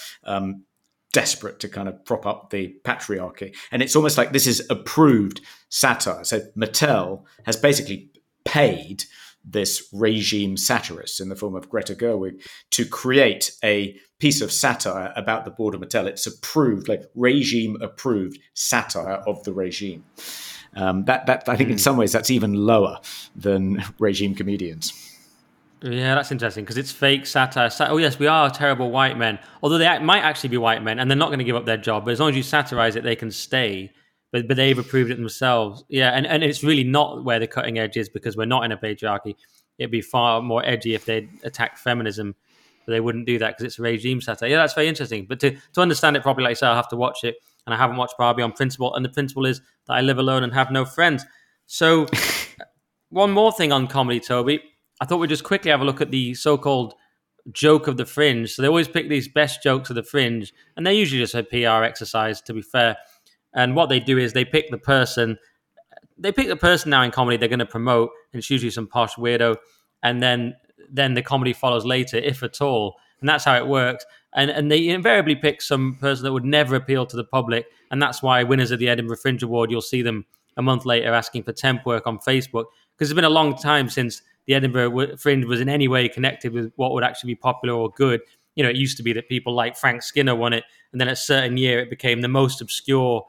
Desperate to kind of prop up the patriarchy. And it's almost like this is approved satire. So Mattel has basically paid this regime satirist in the form of Greta Gerwig to create a piece of satire about the board of Mattel. It's approved, like regime-approved satire of the regime. I think in some ways that's even lower than regime comedians. Yeah, that's interesting because it's fake satire. Oh, yes, we are terrible white men. Although they might actually be white men and they're not going to give up their job. But as long as you satirize it, they can stay. But they've approved it themselves. Yeah, and it's really not where the cutting edge is because we're not in a patriarchy. It'd be far more edgy if they'd attacked feminism. But they wouldn't do that because it's regime satire. Yeah, that's very interesting. But to understand it properly, like I said, I'll have to watch it. And I haven't watched Barbie on principle. And the principle is that I live alone and have no friends. So one more thing on comedy, Toby. I thought we'd just quickly have a look at the so-called joke of the fringe. So they always pick these best jokes of the fringe, and they're usually just a PR exercise, to be fair. And what they do is they pick the person. They pick the person now in comedy they're going to promote, and it's usually some posh weirdo. And then the comedy follows later, if at all. And that's how it works. And they invariably pick some person that would never appeal to the public. And that's why winners of the Edinburgh Fringe Award, you'll see them a month later asking for temp work on Facebook. Because it's been a long time since the Edinburgh Fringe was in any way connected with what would actually be popular or good. It used to be that people like Frank Skinner won it, and then a certain year it became the most obscure,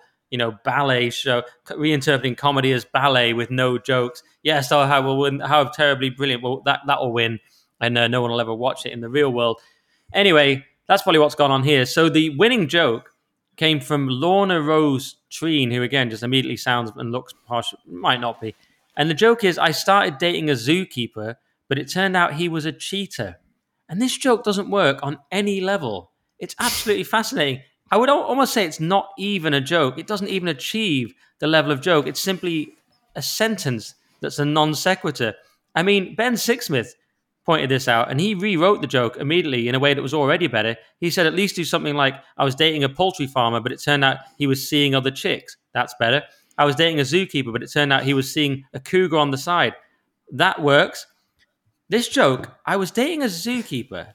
ballet show, reinterpreting comedy as ballet with no jokes. Yes, oh, how will win, how terribly brilliant. Well, that'll win, and no one will ever watch it in the real world. Anyway, that's probably what's gone on here. So the winning joke came from Lorna Rose Treen, who again just immediately sounds and looks posh, might not be. And the joke is, I started dating a zookeeper, but it turned out he was a cheater. And this joke doesn't work on any level. It's absolutely fascinating. I would almost say it's not even a joke. It doesn't even achieve the level of joke. It's simply a sentence that's a non sequitur. I mean, Ben Sixsmith pointed this out, and he rewrote the joke immediately in a way that was already better. He said, at least do something like, I was dating a poultry farmer, but it turned out he was seeing other chicks. That's better. I was dating a zookeeper, but it turned out he was seeing a cougar on the side. That works. This joke, I was dating a zookeeper,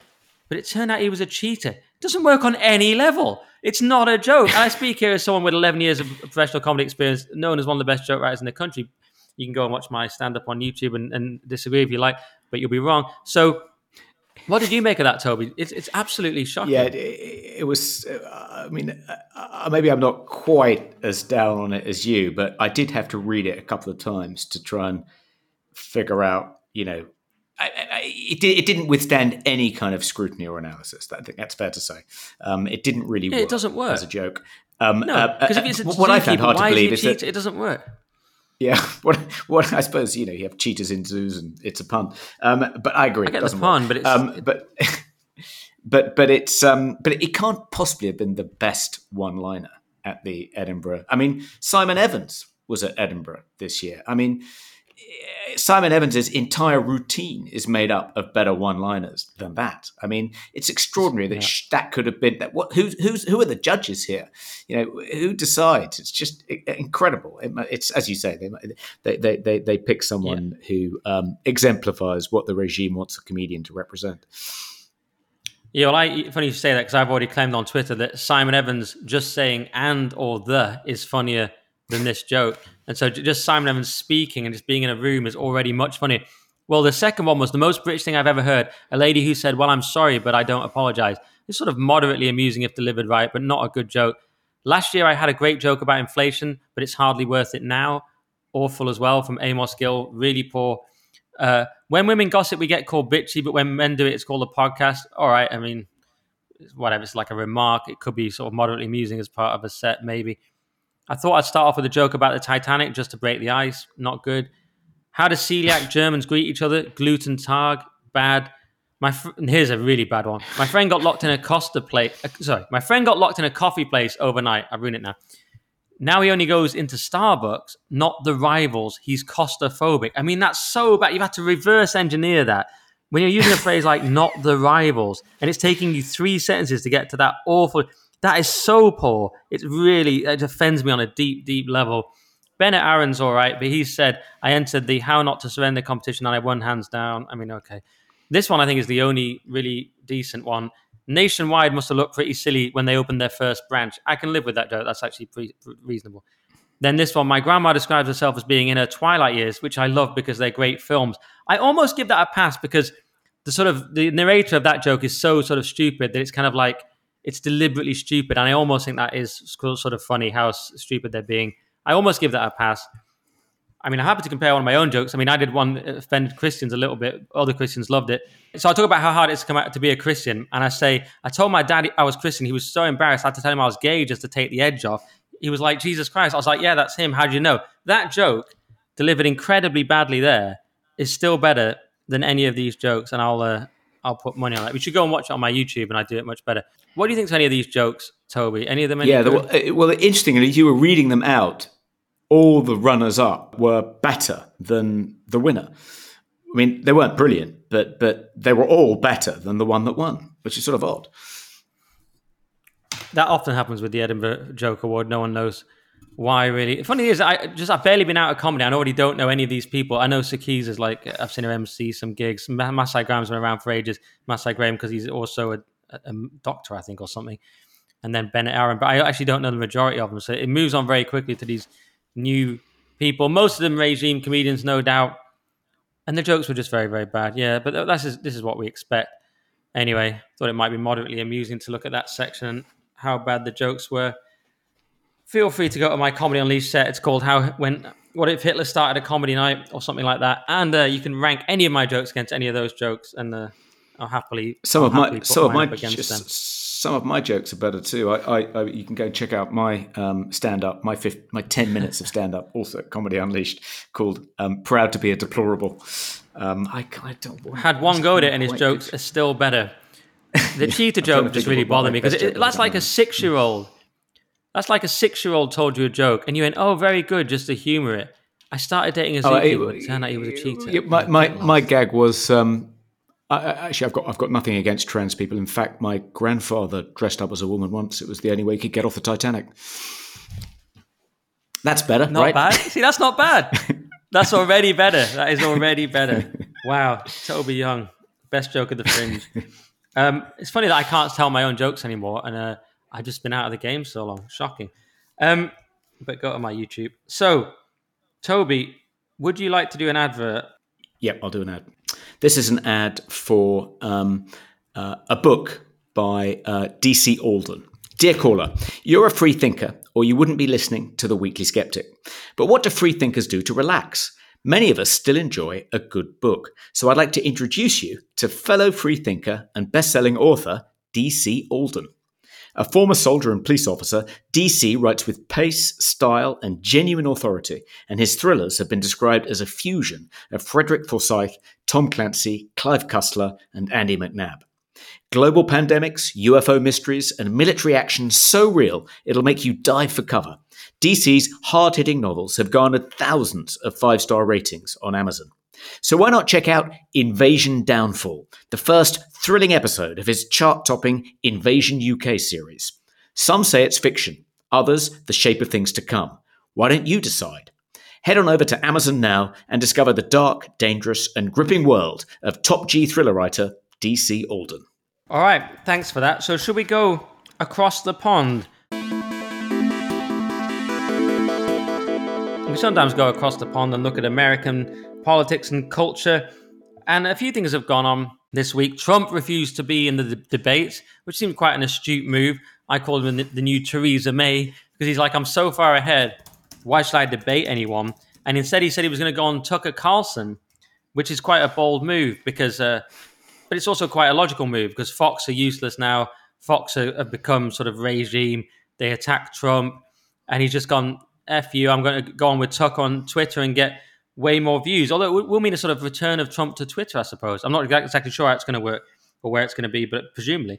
but it turned out he was a cheater, doesn't work on any level. It's not a joke. And I speak here as someone with 11 years of professional comedy experience, known as one of the best joke writers in the country. You can go and watch my stand-up on YouTube and disagree if you like, but you'll be wrong. So what did you make of that, Toby? It's absolutely shocking. Yeah, it was, I mean, maybe I'm not quite as down on it as you, but I did have to read it a couple of times to try and figure out, you know, it didn't withstand any kind of scrutiny or analysis. I think that's fair to say. It didn't really work. It doesn't work. As a joke. No, because if it's a what I found hard to believe is that it doesn't work. Yeah, what I suppose, you know, you have cheaters in zoos and it's a pun. But I agree. I get the pun, but it's... But it's but it can't possibly have been the best one-liner at the Edinburgh. I mean, Simon Evans was at Edinburgh this year. I mean, Simon Evans's entire routine is made up of better one-liners than that. I mean, it's extraordinary that that could have been that. Who are the judges here? You know, who decides? It's just incredible. It's as you say, they pick someone who exemplifies what the regime wants a comedian to represent. Yeah, well, funny you say that because I've already claimed on Twitter that Simon Evans just saying "and" or "the" is funnier than this joke. And so just Simon Evans speaking and just being in a room is already much funnier. Well, the second one was the most British thing I've ever heard. A lady who said, well, I'm sorry, but I don't apologize. It's sort of moderately amusing if delivered right, but not a good joke. Last year, I had a great joke about inflation, but it's hardly worth it now. Awful as well from Amos Gill. Really poor. When women gossip, we get called bitchy, but when men do it, it's called a podcast. All right. I mean, whatever. It's like a remark. It could be sort of moderately amusing as part of a set, maybe. I thought I'd start off with a joke about the Titanic just to break the ice. Not good. How do celiac Germans greet each other? Gluten tag. Bad. Here's a really bad one. My friend got locked in a my friend got locked in a coffee place overnight. I've ruined it now. Now he only goes into Starbucks, not the rivals. He's Costaphobic. I mean, that's so bad. You've had to reverse engineer that. When you're using a phrase like not the rivals, and it's taking you 3 sentences to get to that awful... That is so poor. It offends me on a deep, deep level. Bennett Aaron's all right, but he said, I entered the How Not to Surrender competition and I won hands down. I mean, okay. This one I think is the only really decent one. Nationwide must have looked pretty silly when they opened their first branch. I can live with that joke. That's actually pretty reasonable. Then this one, my grandma describes herself as being in her twilight years, which I love because they're great films. I almost give that a pass because the narrator of that joke is so sort of stupid that it's kind of like, it's deliberately stupid, and I almost think that is sort of funny how stupid they're being. I almost give that a pass. I mean, I'm happy to compare one of my own jokes. I mean, I did one that offended Christians a little bit. Other Christians loved it. So I talk about how hard it's come out to be a Christian, and I say, I told my daddy I was Christian. He was so embarrassed. I had to tell him I was gay just to take the edge off. He was like, Jesus Christ. I was like, yeah, that's him. How do you know? That joke, delivered incredibly badly there, is still better than any of these jokes, and I'll put money on that. We should go and watch it on my YouTube, and I do it much better. What do you think of any of these jokes, Toby? Any of them? Well, interestingly, you were reading them out. All the runners-up were better than the winner. I mean, they weren't brilliant, but they were all better than the one that won, which is sort of odd. That often happens with the Edinburgh Joke Award. No one knows why, really. Funny is, I've barely been out of comedy. I already don't know any of these people. I know Sakis is like, I've seen her MC some gigs. Masai Graham's been around for ages. Masai Graham, because he's also a doctor, I think, or something. And then Bennett Aaron. But I actually don't know the majority of them. So it moves on very quickly to these new people. Most of them regime comedians, no doubt. And the jokes were just very, very bad. Yeah, but this is what we expect. Anyway, thought it might be moderately amusing to look at that section and how bad the jokes were. Feel free to go to my Comedy Unleashed set. It's called What If Hitler Started a Comedy Night or something like that. And you can rank any of my jokes against any of those jokes, and some of my jokes are better too. You can go check out my stand up, my 10 minutes of stand up, also at Comedy Unleashed, called "Proud to be a Deplorable." I don't had one go at it, and his jokes are still better. The cheater joke just really bothered me because that's like a 6-year-old. That's like a 6-year-old told you a joke and you went, oh, very good, just to humour it. I started dating a zookeeper. It turned out he was a cheater. My gag was Actually, I've got nothing against trans people. In fact, my grandfather dressed up as a woman once. It was the only way he could get off the Titanic. That's better, not right? Bad. See, that's not bad. That's already better. That is already better. Wow, Toby Young, best joke of the Fringe. It's funny that I can't tell my own jokes anymore, and I've just been out of the game so long. Shocking. But go to my YouTube. So, Toby, would you like to do an advert? Yep, I'll do an ad. This is an ad for a book by D.C. Alden. Dear caller, you're a free thinker, or you wouldn't be listening to The Weekly Skeptic. But what do free thinkers do to relax? Many of us still enjoy a good book. So I'd like to introduce you to fellow free thinker and best-selling author D.C. Alden. A former soldier and police officer, DC writes with pace, style, and genuine authority, and his thrillers have been described as a fusion of Frederick Forsyth, Tom Clancy, Clive Cussler, and Andy McNab. Global pandemics, UFO mysteries, and military action so real it'll make you dive for cover. DC's hard-hitting novels have garnered thousands of five-star ratings on Amazon. So why not check out Invasion Downfall, the first thrilling episode of his chart-topping Invasion UK series. Some say it's fiction, others the shape of things to come. Why don't you decide? Head on over to Amazon now and discover the dark, dangerous, and gripping world of top G thriller writer DC Alden. All right, thanks for that. So should we go across the pond? We sometimes go across the pond and look at American politics and culture, and a few things have gone on this week. Trump refused to be in the debates, which seemed quite an astute move. I called him the new Theresa May, because he's like, I'm so far ahead, why should I debate anyone? And instead he said he was going to go on Tucker Carlson, which is quite a bold move, because but it's also quite a logical move, because Fox are useless now. Fox have become sort of regime. They attack Trump, and he's just gone, F you, I'm going to go on with Tuck on Twitter and get way more views. Although it will mean a sort of return of Trump to Twitter, I suppose. I'm not exactly sure how it's going to work or where it's going to be, but presumably.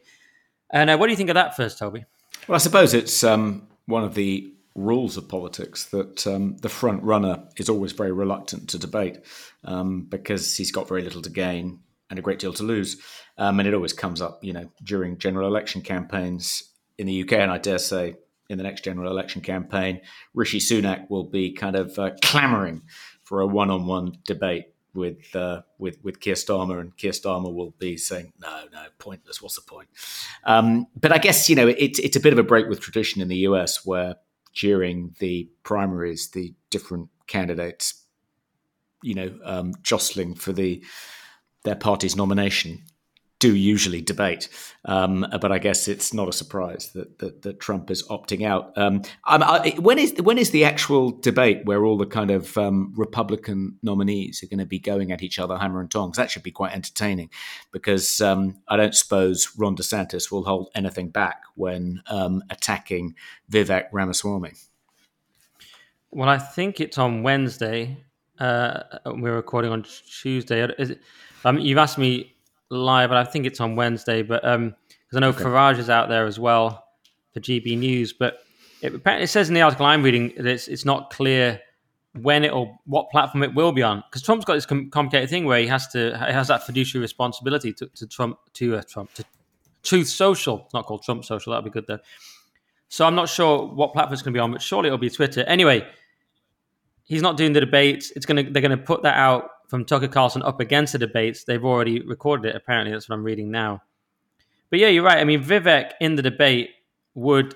And what do you think of that first, Toby? Well, I suppose it's one of the rules of politics that the front runner is always very reluctant to debate because he's got very little to gain and a great deal to lose. And it always comes up, you know, during general election campaigns in the UK, and I dare say, in the next general election campaign, Rishi Sunak will be kind of clamoring for a one-on-one debate with Keir Starmer, and Keir Starmer will be saying, no, pointless, what's the point? But I guess, you know, it's a bit of a break with tradition in the US, where during the primaries, the different candidates, you know, jostling for their party's nomination do usually debate. But I guess it's not a surprise that Trump is opting out. When is the actual debate where all the kind of Republican nominees are going to be going at each other, hammer and tongs? That should be quite entertaining, because I don't suppose Ron DeSantis will hold anything back when attacking Vivek Ramaswamy. Well, I think it's on Wednesday. We're recording on Tuesday. Is it, you've asked me live, but I think it's on Wednesday. But because I know Farage is out there as well for GB News, but it says in the article I'm reading that it's not clear when it or what platform it will be on, because Trump's got this complicated thing where he has that fiduciary responsibility to Truth Social. It's not called Trump Social. That'd be good though. So I'm not sure what platform it's going to be on, but surely it'll be Twitter. Anyway, he's not doing the debates. They're going to put that out from Tucker Carlson up against the debates. They've already recorded it, apparently. That's what I'm reading now. But yeah, you're right. I mean, Vivek in the debate would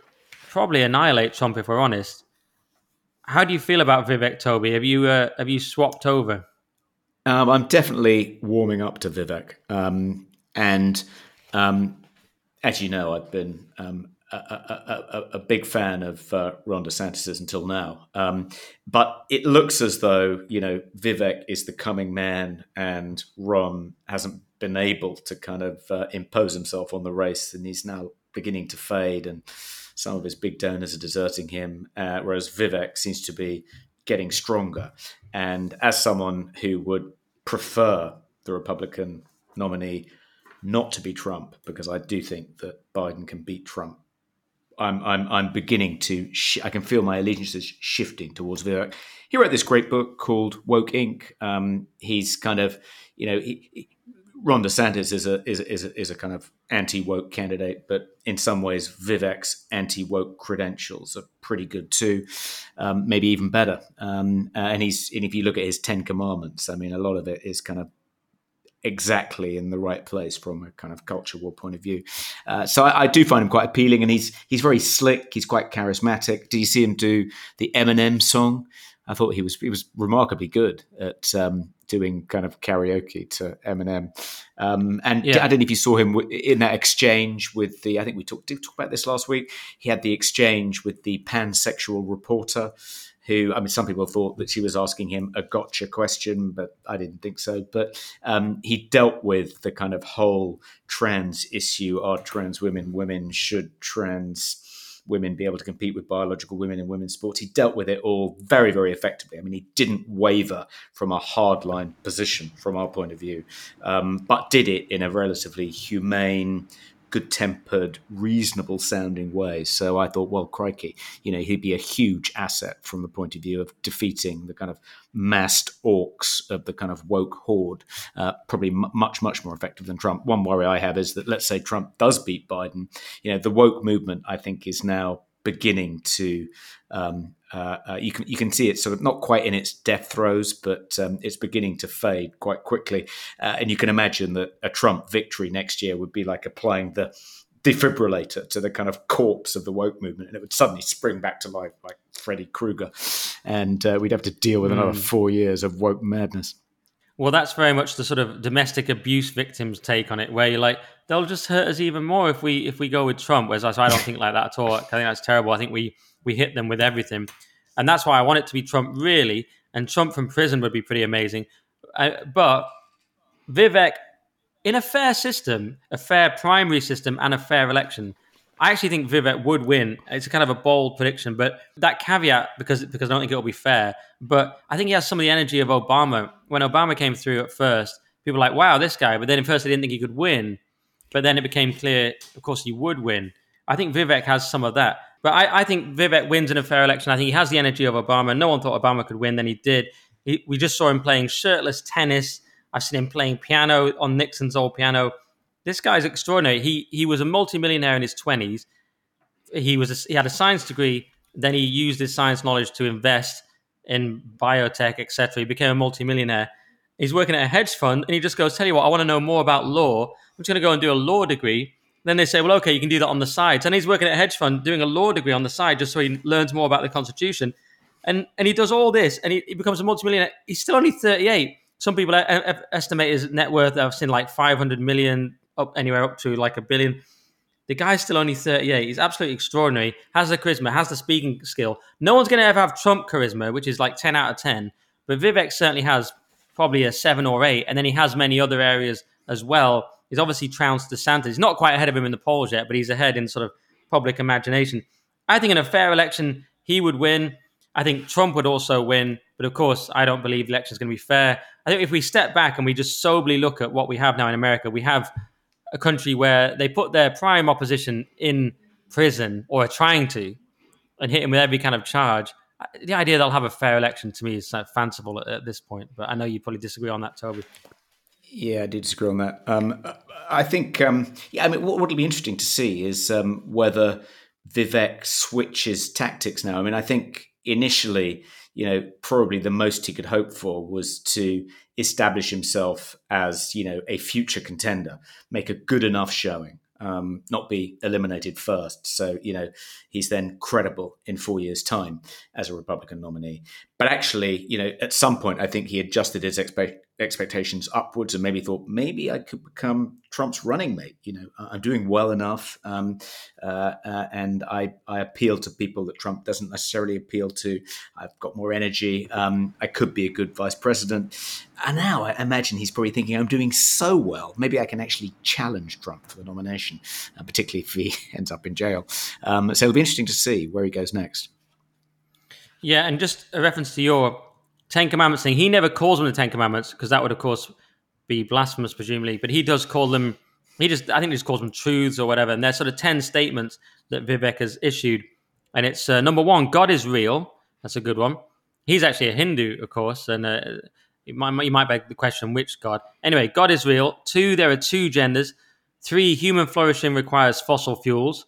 probably annihilate Trump, if we're honest. How do you feel about Vivek, Toby? Have you swapped over? I'm definitely warming up to Vivek. As you know, I've been a big fan of Ron DeSantis until now. But it looks as though, you know, Vivek is the coming man, and Ron hasn't been able to kind of impose himself on the race, and he's now beginning to fade, and some of his big donors are deserting him, whereas Vivek seems to be getting stronger. And as someone who would prefer the Republican nominee not to be Trump, because I do think that Biden can beat Trump, I'm beginning to. I can feel my allegiances shifting towards Vivek. He wrote this great book called Woke Inc. He's kind of, you know, Ron DeSantis is a kind of anti-woke candidate, but in some ways Vivek's anti-woke credentials are pretty good too, maybe even better. And if you look at his 10 commandments, I mean, a lot of it is kind of exactly in the right place from a kind of culture war point of view. So I do find him quite appealing, and he's very slick. He's quite charismatic. Did you see him do the Eminem song? I thought he was remarkably good at doing kind of karaoke to Eminem. I don't know if you saw him in that exchange with the, I think we did talk about this last week. He had the exchange with the pansexual reporter who, I mean, some people thought that she was asking him a gotcha question, but I didn't think so. But he dealt with the kind of whole trans issue. Are trans women? Should trans women be able to compete with biological women in women's sports? He dealt with it all very, very effectively. I mean, he didn't waver from a hardline position from our point of view, but did it in a relatively humane, good-tempered, reasonable-sounding way. So I thought, well, crikey, you know, he'd be a huge asset from the point of view of defeating the kind of massed orcs of the kind of woke horde, probably much, much more effective than Trump. One worry I have is that, let's say Trump does beat Biden, you know, the woke movement, I think, is now beginning to you can see it sort of not quite in its death throes, but it's beginning to fade quite quickly. And you can imagine that a Trump victory next year would be like applying the defibrillator to the kind of corpse of the woke movement, and it would suddenly spring back to life like Freddy Krueger. And we'd have to deal with another 4 years of woke madness. Well, that's very much the sort of domestic abuse victims take on it, where you're like, they'll just hurt us even more if we go with Trump. Whereas I don't think like that at all. I think that's terrible. I think we hit them with everything. And that's why I want it to be Trump, really. And Trump from prison would be pretty amazing. But Vivek, in a fair system, a fair primary system and a fair election, I actually think Vivek would win. It's kind of a bold prediction, but that caveat, because I don't think it'll be fair. But I think he has some of the energy of Obama. When Obama came through at first, people were like, wow, this guy. But then at first they didn't think he could win. But then it became clear, of course, he would win. I think Vivek has some of that. But I think Vivek wins in a fair election. I think he has the energy of Obama. No one thought Obama could win. Then he did. We just saw him playing shirtless tennis. I've seen him playing piano on Nixon's old piano. This guy's extraordinary. He was a multimillionaire in his 20s. He had a science degree. Then he used his science knowledge to invest in biotech, etc. He became a multimillionaire. He's working at a hedge fund, and he just goes, tell you what, I want to know more about law. I'm just going to go and do a law degree. Then they say, well, okay, you can do that on the side. So then he's working at a hedge fund, doing a law degree on the side, just so he learns more about the Constitution. And he does all this, and he becomes a multimillionaire. He's still only 38. Some people estimate his net worth, I've seen like 500 million, up to like a billion. The guy's still only 38. He's absolutely extraordinary, has the charisma, has the speaking skill. No one's going to ever have Trump charisma, which is like 10 out of 10. But Vivek certainly has probably a 7 or 8, and then he has many other areas as well. He's obviously trounced DeSantis. He's not quite ahead of him in the polls yet, but he's ahead in sort of public imagination. I think in a fair election, he would win. I think Trump would also win. But of course, I don't believe the election is going to be fair. I think if we step back and we just soberly look at what we have now in America, we have a country where they put their prime opposition in prison, or are trying to, and hit him with every kind of charge. The idea they'll have a fair election, to me, is fanciful at this point. But I know you probably disagree on that, Toby. Yeah, I do disagree on that. I think, what will be interesting to see is whether Vivek switches tactics now. I mean, I think initially, you know, probably the most he could hope for was to establish himself as, you know, a future contender, make a good enough showing. Not be eliminated first. So, you know, he's then credible in 4 years' time as a Republican nominee. But actually, you know, at some point, I think he adjusted his expectations upwards and maybe thought, maybe I could become Trump's running mate. You know, I'm doing well enough. And I appeal to people that Trump doesn't necessarily appeal to. I've got more energy. I could be a good vice president. And now I imagine he's probably thinking, I'm doing so well, maybe I can actually challenge Trump for the nomination. Particularly if he ends up in jail. So it'll be interesting to see where he goes next. Yeah, and just a reference to your Ten Commandments thing, he never calls them the Ten Commandments, because that would, of course, be blasphemous, presumably, but he does call them, he just calls them truths or whatever, and they're sort of 10 statements that Vivek has issued, and it's, number one, God is real. That's a good one. He's actually a Hindu, of course, and You might beg the question, which God? Anyway, God is real. 2, there are 2 genders. 3, human flourishing requires fossil fuels.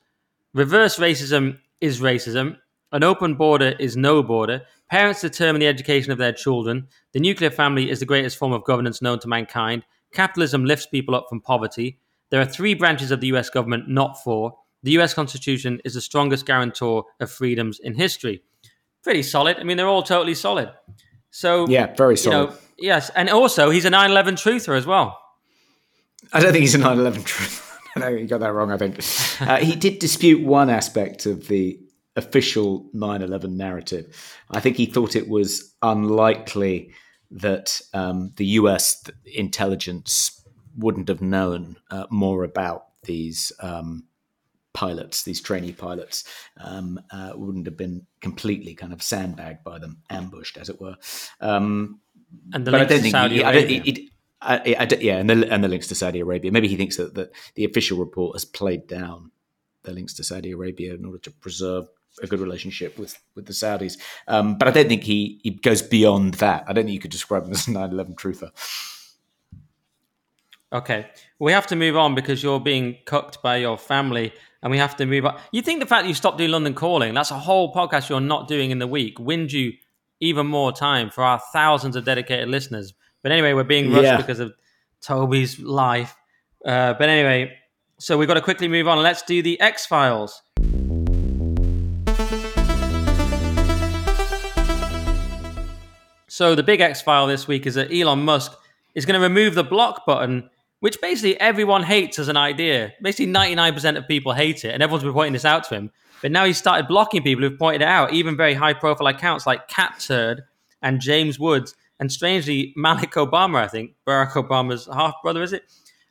Reverse racism is racism. An open border is no border. Parents determine the education of their children. The nuclear family is the greatest form of governance known to mankind. Capitalism lifts people up from poverty. There are 3 branches of the US government, not 4. The US Constitution is the strongest guarantor of freedoms in history. Pretty solid. I mean, they're all totally solid. So yeah, very solid. Yes, and also he's a 9/11 truther as well. I don't think he's a 9/11 truther. No, you got that wrong, I think. He did dispute one aspect of the official 9/11 narrative. I think he thought it was unlikely that the US intelligence wouldn't have known more about these pilots, these trainee pilots, wouldn't have been completely kind of sandbagged by them, ambushed, as it were. And the links to Saudi Arabia. Yeah, and the links to Saudi Arabia. Maybe he thinks that the official report has played down the links to Saudi Arabia in order to preserve a good relationship with the Saudis. But I don't think he goes beyond that. I don't think you could describe him as a 9/11 truther. Okay, we have to move on because you're being cucked by your family, and we have to move on. You think the fact that you stopped doing London Calling, that's a whole podcast you're not doing in the week, wins you even more time for our thousands of dedicated listeners. But anyway, we're being rushed because of Toby's life. But anyway, so we've got to quickly move on. Let's do the X-Files. So the big X-File this week is that Elon Musk is going to remove the block button, which basically everyone hates as an idea. Basically 99% of people hate it, and everyone's been pointing this out to him. But now he's started blocking people who've pointed it out, even very high-profile accounts like Cat Turd and James Woods. And strangely, Malik Obama, I think, Barack Obama's half-brother, is it?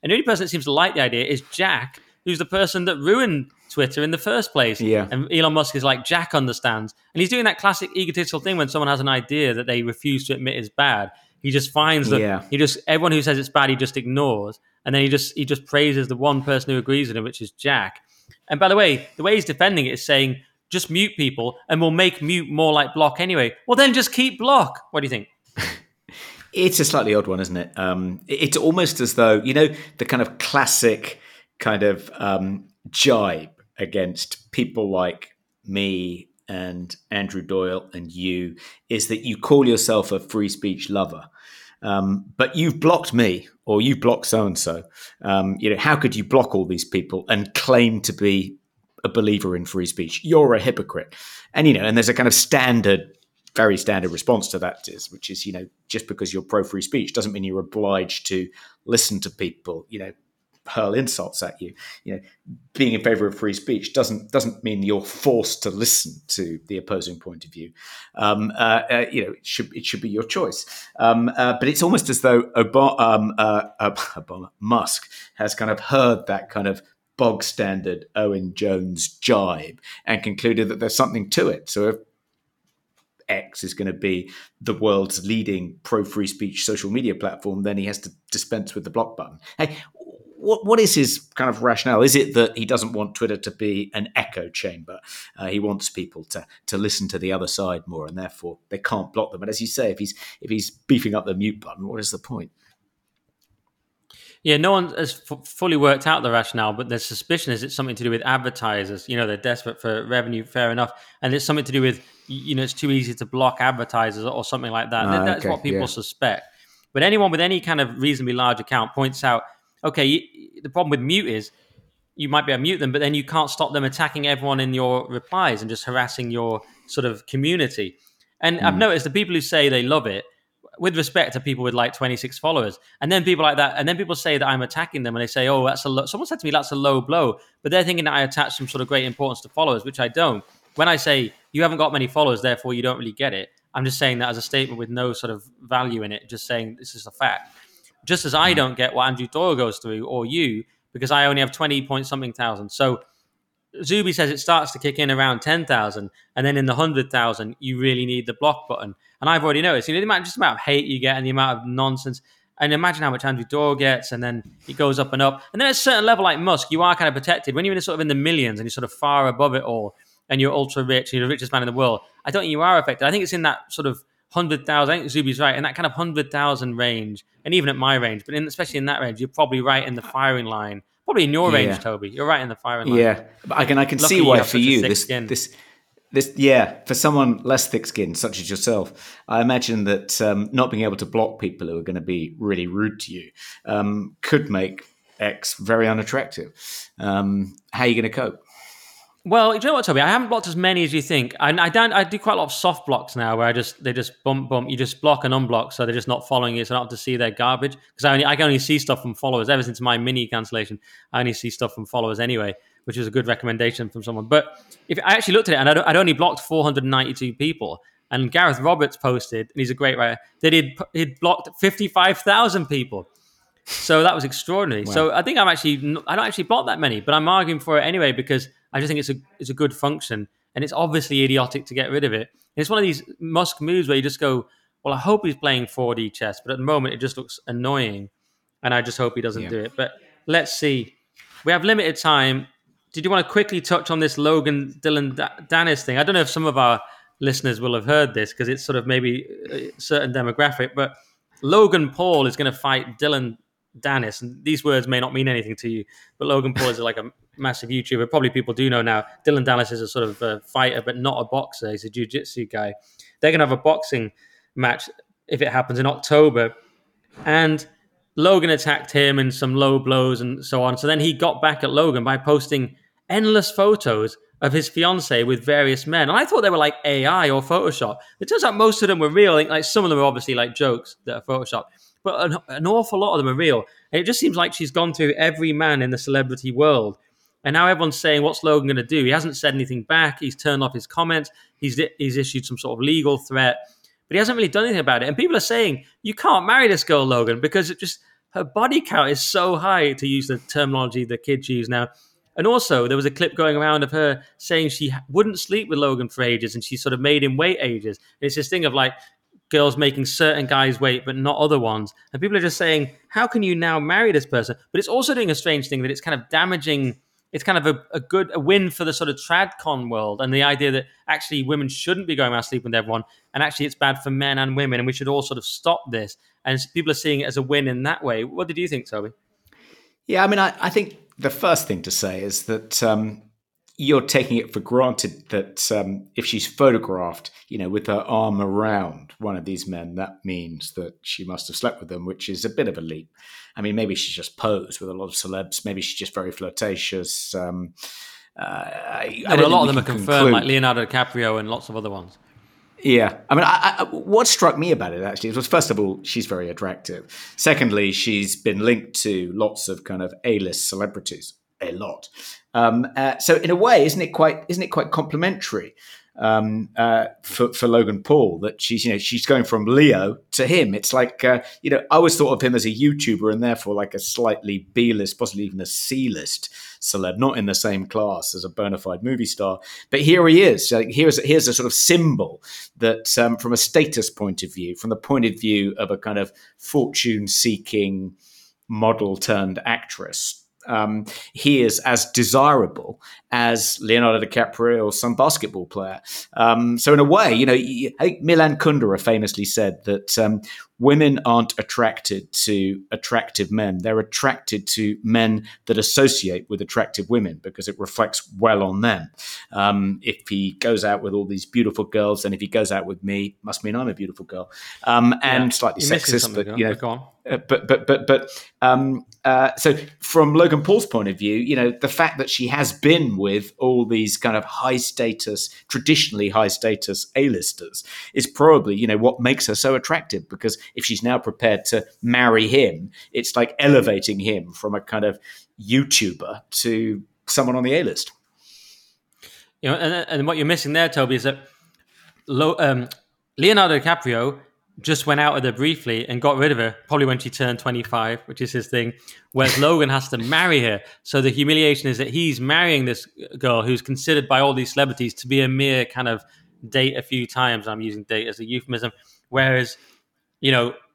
And the only person that seems to like the idea is Jack, who's the person that ruined Twitter in the first place. Yeah. And Elon Musk is like, Jack understands. And he's doing that classic egotistical thing when someone has an idea that they refuse to admit is bad. He just finds that everyone who says it's bad, he just ignores. And then he just praises the one person who agrees with him, which is Jack. And by the way he's defending it is saying, just mute people and we'll make mute more like block anyway. Well, then just keep block. What do you think? It's a slightly odd one, isn't it? It's almost as though, you know, the kind of classic kind of jibe against people like me and Andrew Doyle and you is that you call yourself a free speech lover, but you've blocked me or you've blocked so-and-so. You know, how could you block all these people and claim to be a believer in free speech? You're a hypocrite. And, you know, and there's a kind of very standard response to that is, which is, you know, just because you're pro free speech doesn't mean you're obliged to listen to people, you know, hurl insults at you. You know, being in favor of free speech doesn't mean you're forced to listen to the opposing point of view. You know, it should be your choice. But it's almost as though Musk has kind of heard that kind of bog standard Owen Jones jibe and concluded that there's something to it. So if X is going to be the world's leading pro-free speech social media platform, then he has to dispense with the block button. Hey, what is his kind of rationale? Is it that he doesn't want Twitter to be an echo chamber? He wants people to listen to the other side more, and therefore they can't block them. And as you say, if he's beefing up the mute button, what is the point? Yeah, no one has fully worked out the rationale, but the suspicion is it's something to do with advertisers. You know, they're desperate for revenue, fair enough. And it's something to do with, you know, it's too easy to block advertisers or something like that. And that's what people suspect. But anyone with any kind of reasonably large account points out, okay, the problem with mute is you might be able to mute them, but then you can't stop them attacking everyone in your replies and just harassing your sort of community. And I've noticed the people who say they love it, with respect to people with like 26 followers, and then people like that, and then people say that I'm attacking them, and they say, "Oh, that's a low." Someone said to me, "That's a low blow," but they're thinking that I attach some sort of great importance to followers, which I don't. When I say you haven't got many followers, therefore you don't really get it, I'm just saying that as a statement with no sort of value in it. Just saying this is a fact. Just as I don't get what Andrew Doyle goes through, or you, because I only have 20-point-something thousand. So Zuby says it starts to kick in around 10,000, and then in the 100,000, you really need the block button. And I've already noticed, you know, the amount, just the amount of hate you get and the amount of nonsense. And imagine how much Andrew Doyle gets, and then it goes up and up. And then at a certain level like Musk, you are kind of protected. When you're in sort of in the millions and you're sort of far above it all, and you're ultra rich, and you're the richest man in the world, I don't think you are affected. I think it's in that sort of 100,000, I think Zuby's right, in that kind of 100,000 range, and even at my range, but especially in that range, you're probably right in the firing line. Probably in your range, Toby. You're right in the firing line. Yeah, but I can see why for you for someone less thick-skinned, such as yourself, I imagine that not being able to block people who are going to be really rude to you could make X very unattractive. How are you going to cope? Well, you know what, Toby? I haven't blocked as many as you think. I do quite a lot of soft blocks now, where they just bump. You just block and unblock, so they're just not following you, so I don't have to see their garbage. Because I can only see stuff from followers. Ever since my mini cancellation, I only see stuff from followers anyway, which is a good recommendation from someone. But if I actually looked at it, and I'd only blocked 492 people, and Gareth Roberts posted, and he's a great writer, that he'd blocked 55,000 people. So that was extraordinary. Wow. So I think I don't actually block that many, but I'm arguing for it anyway because I just think it's a good function, and it's obviously idiotic to get rid of it. And it's one of these Musk moves where you just go, well, I hope he's playing 4D chess, but at the moment it just looks annoying, and I just hope he doesn't do it. But let's see. We have limited time. Did you want to quickly touch on this Logan Dylan Danis thing? I don't know if some of our listeners will have heard this because it's sort of maybe a certain demographic, but Logan Paul is going to fight Dylan Danis, and these words may not mean anything to you, but Logan Paul is like a massive YouTuber. Probably people do know now. Dylan Danis is a sort of a fighter, but not a boxer. He's a jiu-jitsu guy. They're going to have a boxing match if it happens in October. And Logan attacked him in some low blows and so on. So then he got back at Logan by posting endless photos of his fiancée with various men. And I thought they were like AI or Photoshop. It turns out most of them were real. I think like some of them are obviously like jokes that are Photoshopped. But an awful lot of them are real. And it just seems like she's gone through every man in the celebrity world. And now everyone's saying, what's Logan going to do? He hasn't said anything back. He's turned off his comments. He's issued some sort of legal threat. But he hasn't really done anything about it. And people are saying, you can't marry this girl, Logan, because her body count is so high, to use the terminology the kids use now. And also, there was a clip going around of her saying she wouldn't sleep with Logan for ages, and she sort of made him wait ages. And it's this thing of like, girls making certain guys wait, but not other ones. And people are just saying, how can you now marry this person? But it's also doing a strange thing that it's kind of damaging. It's kind of a win for the sort of tradcon world and the idea that actually women shouldn't be going around sleeping with everyone. And actually it's bad for men and women. And we should all sort of stop this. And people are seeing it as a win in that way. What did you think, Toby? Yeah, I mean, I think the first thing to say is that you're taking it for granted that if she's photographed, you know, with her arm around one of these men, that means that she must have slept with them, which is a bit of a leap. I mean, maybe she's just posed with a lot of celebs. Maybe she's just very flirtatious. A lot of them are confirmed, like Leonardo DiCaprio and lots of other ones. Yeah. I mean, what struck me about it actually was, first of all, she's very attractive. Secondly, she's been linked to lots of kind of A-list celebrities. A lot. So in a way, isn't it quite complimentary for Logan Paul that she's going from Leo to him? It's like I always thought of him as a YouTuber and therefore like a slightly B-list, possibly even a C-list celeb, not in the same class as a bona fide movie star. But here he is. Here's a sort of symbol that from a status point of view, from the point of view of a kind of fortune-seeking model turned actress. He is as desirable as Leonardo DiCaprio or some basketball player. So in a way, I think Milan Kundera famously said that women aren't attracted to attractive men. They're attracted to men that associate with attractive women because it reflects well on them. If he goes out with all these beautiful girls, then if he goes out with me, must mean I'm a beautiful girl. And slightly sexist, but go on. So from Logan Paul's point of view, the fact that she has been with all these kind of high status, traditionally high status A-listers is probably, what makes her so attractive, because if she's now prepared to marry him, it's like elevating him from a kind of YouTuber to someone on the A-list. And what you're missing there, Toby, is that Leonardo DiCaprio just went out with her briefly and got rid of her, probably when she turned 25, which is his thing, whereas Logan has to marry her. So the humiliation is that he's marrying this girl who's considered by all these celebrities to be a mere kind of date a few times. I'm using date as a euphemism. Whereas,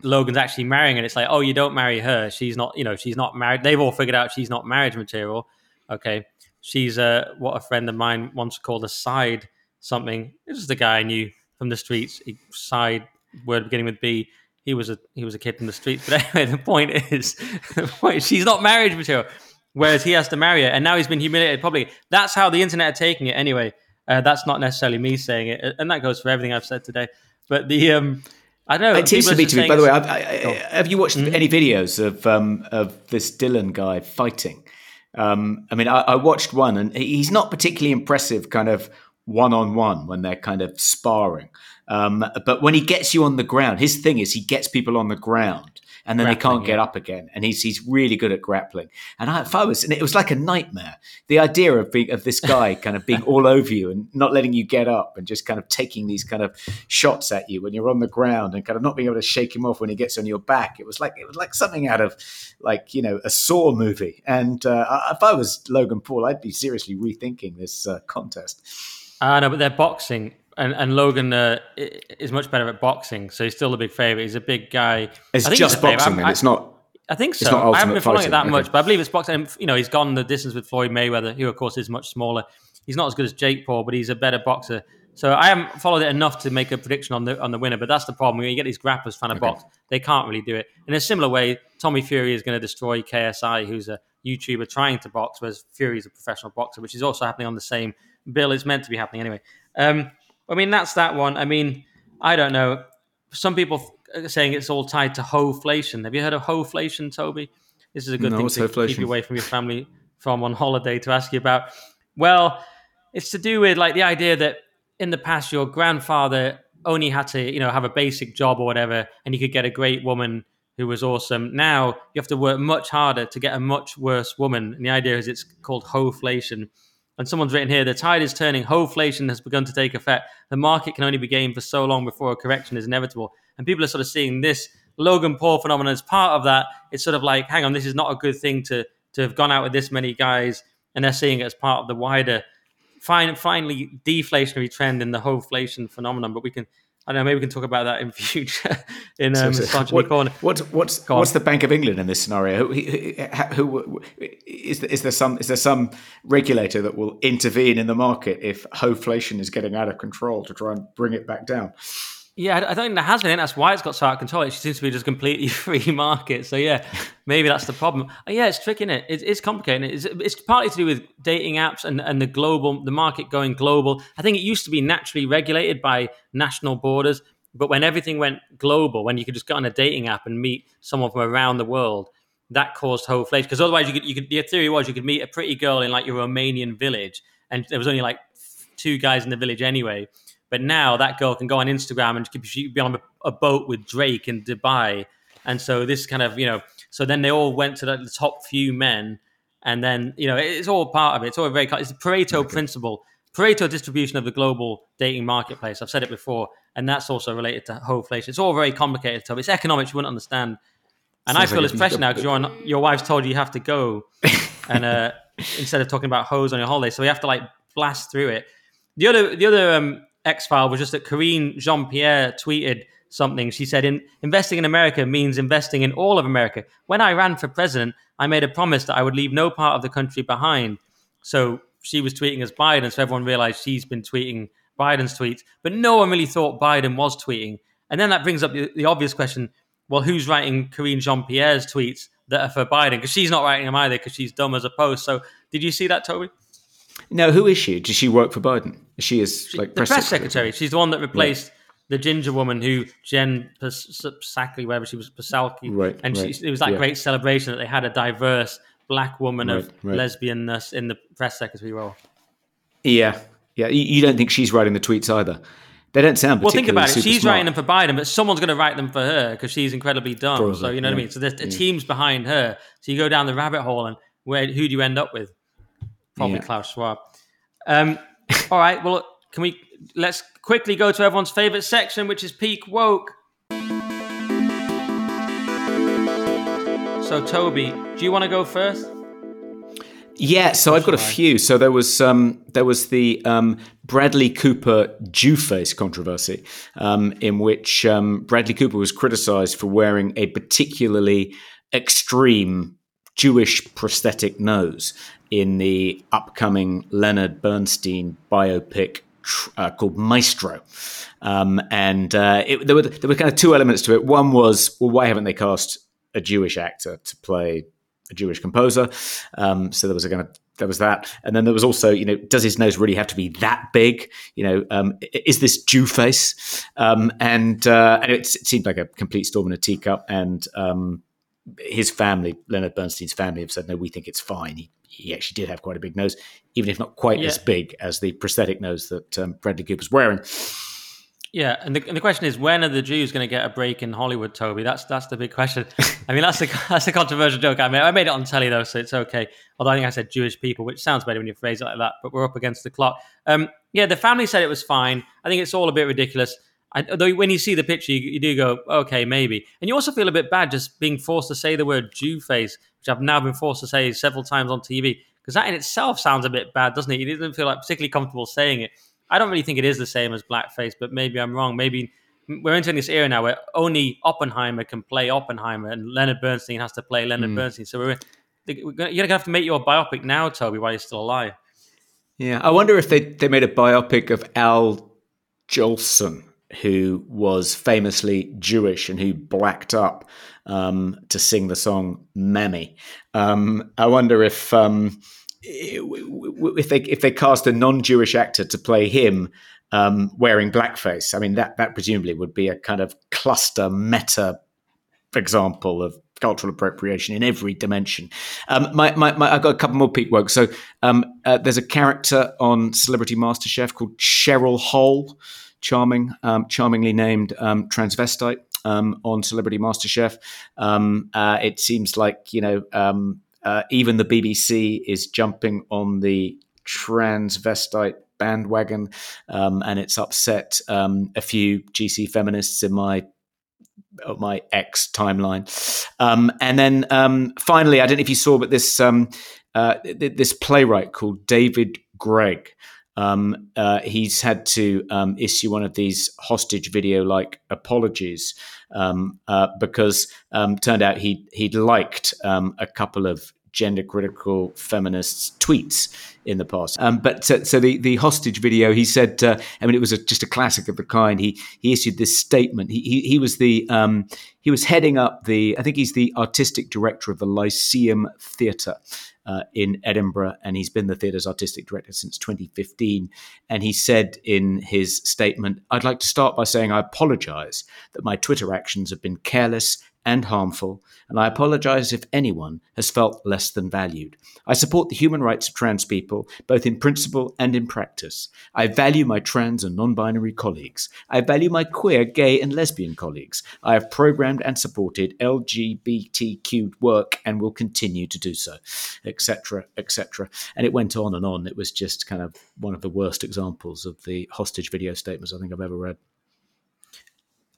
Logan's actually marrying, and it's like, oh, you don't marry her. She's not, she's not married. They've all figured out she's not marriage material. Okay. She's what a friend of mine once called a side something. This is the guy I knew from the streets. He side word beginning with B. He was a kid from the streets. But anyway, the point is, she's not marriage material, whereas he has to marry her, and now he's been humiliated publicly. That's how the internet are taking it. Anyway, that's not necessarily me saying it, and that goes for everything I've said today. But the I don't know. It seems to be to me. By the way, have you watched any videos of this Dylan guy fighting? I watched one, and he's not particularly impressive, kind of one-on-one when they're kind of sparring. But when he gets you on the ground, his thing is he gets people on the ground, and then grappling, they can't get up again. And he's really good at grappling. And it was like a nightmare. The idea of this guy kind of being all over you and not letting you get up, and just kind of taking these kind of shots at you when you're on the ground, and kind of not being able to shake him off when he gets on your back. It was like something out of a Saw movie. And if I was Logan Paul, I'd be seriously rethinking this contest. No, but they're boxing. And Logan is much better at boxing, so he's still a big favorite. He's a big guy. It's just boxing, then. It's not. I think so. I haven't been following it that much, but I believe it's boxing. And, he's gone the distance with Floyd Mayweather, who, of course, is much smaller. He's not as good as Jake Paul, but he's a better boxer. So I haven't followed it enough to make a prediction on the winner. But that's the problem. When you get these grapplers trying to box, they can't really do it. In a similar way, Tommy Fury is going to destroy KSI, who's a YouTuber trying to box, whereas Fury is a professional boxer, which is also happening on the same bill. It's meant to be happening anyway. That's that one. I don't know. Some people are saying it's all tied to hoflation. Have you heard of hoflation, Toby? This is a good thing to keep you away from your family from on holiday to ask you about. Well, it's to do with the idea that in the past your grandfather only had to have a basic job or whatever, and you could get a great woman who was awesome. Now you have to work much harder to get a much worse woman. And the idea is it's called hoflation. And someone's written here, the tide is turning. Hoflation has begun to take effect. The market can only be gained for so long before a correction is inevitable. And people are sort of seeing this Logan Paul phenomenon as part of that. It's sort of like, hang on, this is not a good thing to have gone out with this many guys. And they're seeing it as part of the wider, finally deflationary trend in the hoflation phenomenon. But maybe we can talk about that in future in Misogyny Corner. What's the Bank of England in this scenario? Who is there some regulator that will intervene in the market if hoflation is getting out of control to try and bring it back down? Yeah, I don't think there has been. That's why it's got so out of control. It seems to be just completely free market. So yeah, maybe that's the problem. Yeah, it's tricky, isn't it? It's complicated. It's partly to do with dating apps and the market going global. I think it used to be naturally regulated by national borders, but when everything went global, when you could just get on a dating app and meet someone from around the world, that caused hoflation. Because otherwise, the theory was you could meet a pretty girl in your Romanian village, and there was only two guys in the village anyway. But now that girl can go on Instagram and she'd be on a boat with Drake in Dubai. And so this kind of, so then they all went to the top few men. And then, it's all part of it. It's all it's the Pareto principle, Pareto distribution of the global dating marketplace. I've said it before. And that's also related to hoflation. It's all very complicated. So it's economics you wouldn't understand. And I feel this pressure now because your wife's told you have to go. And instead of talking about hoes on your holiday. So we have to blast through it. The other X-File was just that Karine Jean-Pierre tweeted something. She said, investing in America means investing in all of America. When I ran for president, I made a promise that I would leave no part of the country behind. So she was tweeting as Biden, so everyone realized she's been tweeting Biden's tweets. But no one really thought Biden was tweeting. And then that brings up the obvious question, well, who's writing Karine Jean-Pierre's tweets that are for Biden? Because she's not writing them either because she's dumb as a post. So did you see that, Toby? No, who is she? Does she work for Biden? She is press secretary. She's the one that replaced the ginger woman who Jen Psaki, wherever she was, Psaki. Right. And it was that great celebration that they had a diverse black woman of lesbianness in the press secretary role. Yeah, yeah. You don't think she's writing the tweets either? They don't sound particularly well. Think about it. She's writing them for Biden, but someone's going to write them for her because she's incredibly dumb. Probably, so you know what I mean. So there's a team's behind her. So you go down the rabbit hole, and who do you end up with? Probably Klaus Schwab. All right, well, let's quickly go to everyone's favorite section, which is Peak Woke. So, Toby, do you want to go first? Yeah, so I've got a few. So there was the Bradley Cooper Jewface controversy, in which Bradley Cooper was criticized for wearing a particularly extreme Jewish prosthetic nose in the upcoming Leonard Bernstein biopic called Maestro. There were kind of two elements to it. One was, well, why haven't they cast a Jewish actor to play a Jewish composer? So there was that. And then there was also, does his nose really have to be that big? Is this Jew face? And it seemed like a complete storm in a teacup. And his family, Leonard Bernstein's family, have said, no, we think it's fine. He actually did have quite a big nose, even if not quite as big as the prosthetic nose that Bradley Cooper's wearing. Yeah, and the question is, when are the Jews going to get a break in Hollywood, Toby? That's the big question. I mean, that's a controversial joke. I mean, I made it on telly, though, so it's okay. Although I think I said Jewish people, which sounds better when you phrase it like that, but we're up against the clock. The family said it was fine. I think it's all a bit ridiculous. Though when you see the picture, you do go, okay, maybe. And you also feel a bit bad just being forced to say the word Jew face, which I've now been forced to say several times on TV, because that in itself sounds a bit bad, doesn't it? You didn't feel like particularly comfortable saying it. I don't really think it is the same as blackface, but maybe I'm wrong. Maybe we're entering this era now where only Oppenheimer can play Oppenheimer and Leonard Bernstein has to play Leonard Bernstein. So you're going to have to make your biopic now, Toby, while you're still alive. Yeah, I wonder if they made a biopic of Al Jolson, who was famously Jewish and who blacked up to sing the song Mammy. I wonder if they cast a non-Jewish actor to play him wearing blackface. I mean, that presumably would be a kind of cluster meta example of cultural appropriation in every dimension. I've got a couple more peak work. So there's a character on Celebrity MasterChef called Cheryl Hole, charmingly named transvestite on Celebrity MasterChef. It seems like, even the BBC is jumping on the transvestite bandwagon, and it's upset a few GC feminists in my ex timeline. And then finally, I don't know if you saw, but this playwright called David Gregg, he's had to issue one of these hostage video-like apologies because turned out he'd liked a couple of gender-critical feminists' tweets in the past. But the hostage video, he said, it was just a classic of the kind. He issued this statement. He was heading up I think he's the artistic director of the Lyceum Theatre in Edinburgh, and he's been the theatre's artistic director since 2015. And he said in his statement, "I'd like to start by saying I apologise that my Twitter actions have been careless and harmful, and I apologise if anyone has felt less than valued. I support the human rights of trans people, both in principle and in practice. I value my trans and non-binary colleagues. I value my queer, gay and lesbian colleagues. I have programmed and supported LGBTQ work and will continue to do so," etc., etc. And it went on and on. It was just kind of one of the worst examples of the hostage video statements I think I've ever read.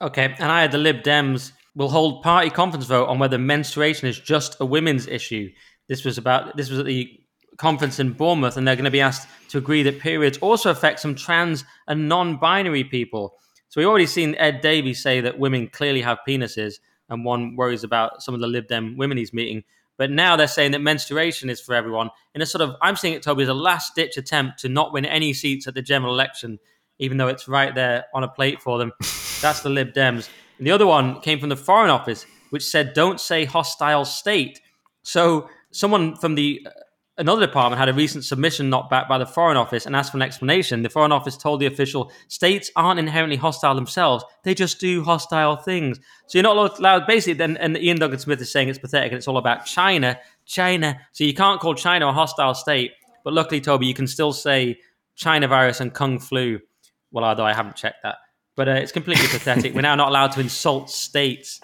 Okay, and I had the Lib Dems will hold party conference vote on whether menstruation is just a women's issue. This was at the conference in Bournemouth, and they're going to be asked to agree that periods also affect some trans and non-binary people. So we've already seen Ed Davies say that women clearly have penises, and one worries about some of the Lib Dem women he's meeting. But now they're saying that menstruation is for everyone. In a sort of, I'm seeing it, Toby, as a last-ditch attempt to not win any seats at the general election, even though it's right there on a plate for them. That's the Lib Dems. And the other one came from the Foreign Office, which said, don't say hostile state. So someone from another department had a recent submission knocked back by the Foreign Office and asked for an explanation. The Foreign Office told the official, states aren't inherently hostile themselves. They just do hostile things. So you're not allowed, basically, then, and Ian Duncan-Smith is saying it's pathetic and it's all about China. So you can't call China a hostile state. But luckily, Toby, you can still say China virus and Kung flu. Well, although I haven't checked that. But it's completely pathetic. We're now not allowed to insult states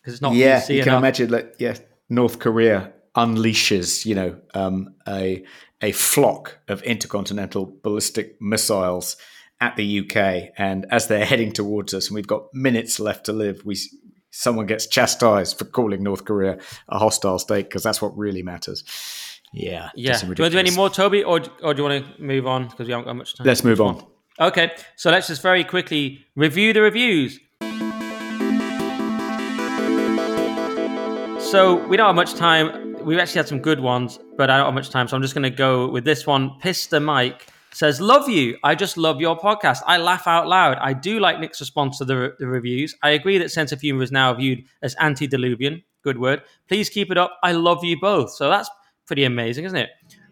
because it's not. Yeah, you can imagine that. Yeah, North Korea unleashes, a flock of intercontinental ballistic missiles at the UK, and as they're heading towards us, and we've got minutes left to live, someone gets chastised for calling North Korea a hostile state because that's what really matters. Yeah. Do you want to do any more, Toby, or do you want to move on because we haven't got much time? Let's move on. Okay, so let's just very quickly review the reviews. So we don't have much time. We've actually had some good ones, but I don't have much time. So I'm just going to go with this one. Pister Mike says, love you. I just love your podcast. I laugh out loud. I do like Nick's response to the reviews. I agree that sense of humor is now viewed as antediluvian. Good word. Please keep it up. I love you both. So that's pretty amazing, isn't it?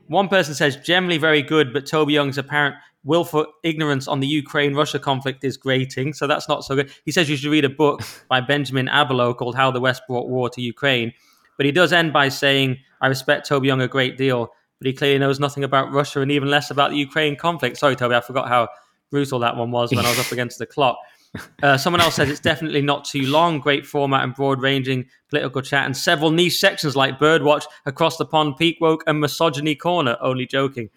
One person says, generally very good, but Toby Young's apparent willful ignorance on the Ukraine-Russia conflict is grating. So that's not so good. He says you should read a book by Benjamin Abelow called How the West Brought War to Ukraine. But he does end by saying, I respect Toby Young a great deal, but he clearly knows nothing about Russia and even less about the Ukraine conflict. Sorry, Toby, I forgot how brutal that one was when I was up against the clock. Someone else says it's definitely not too long. Great format and broad-ranging political chat and several niche sections like Birdwatch, Across the Pond, Peak Woke and Misogyny Corner. Only joking.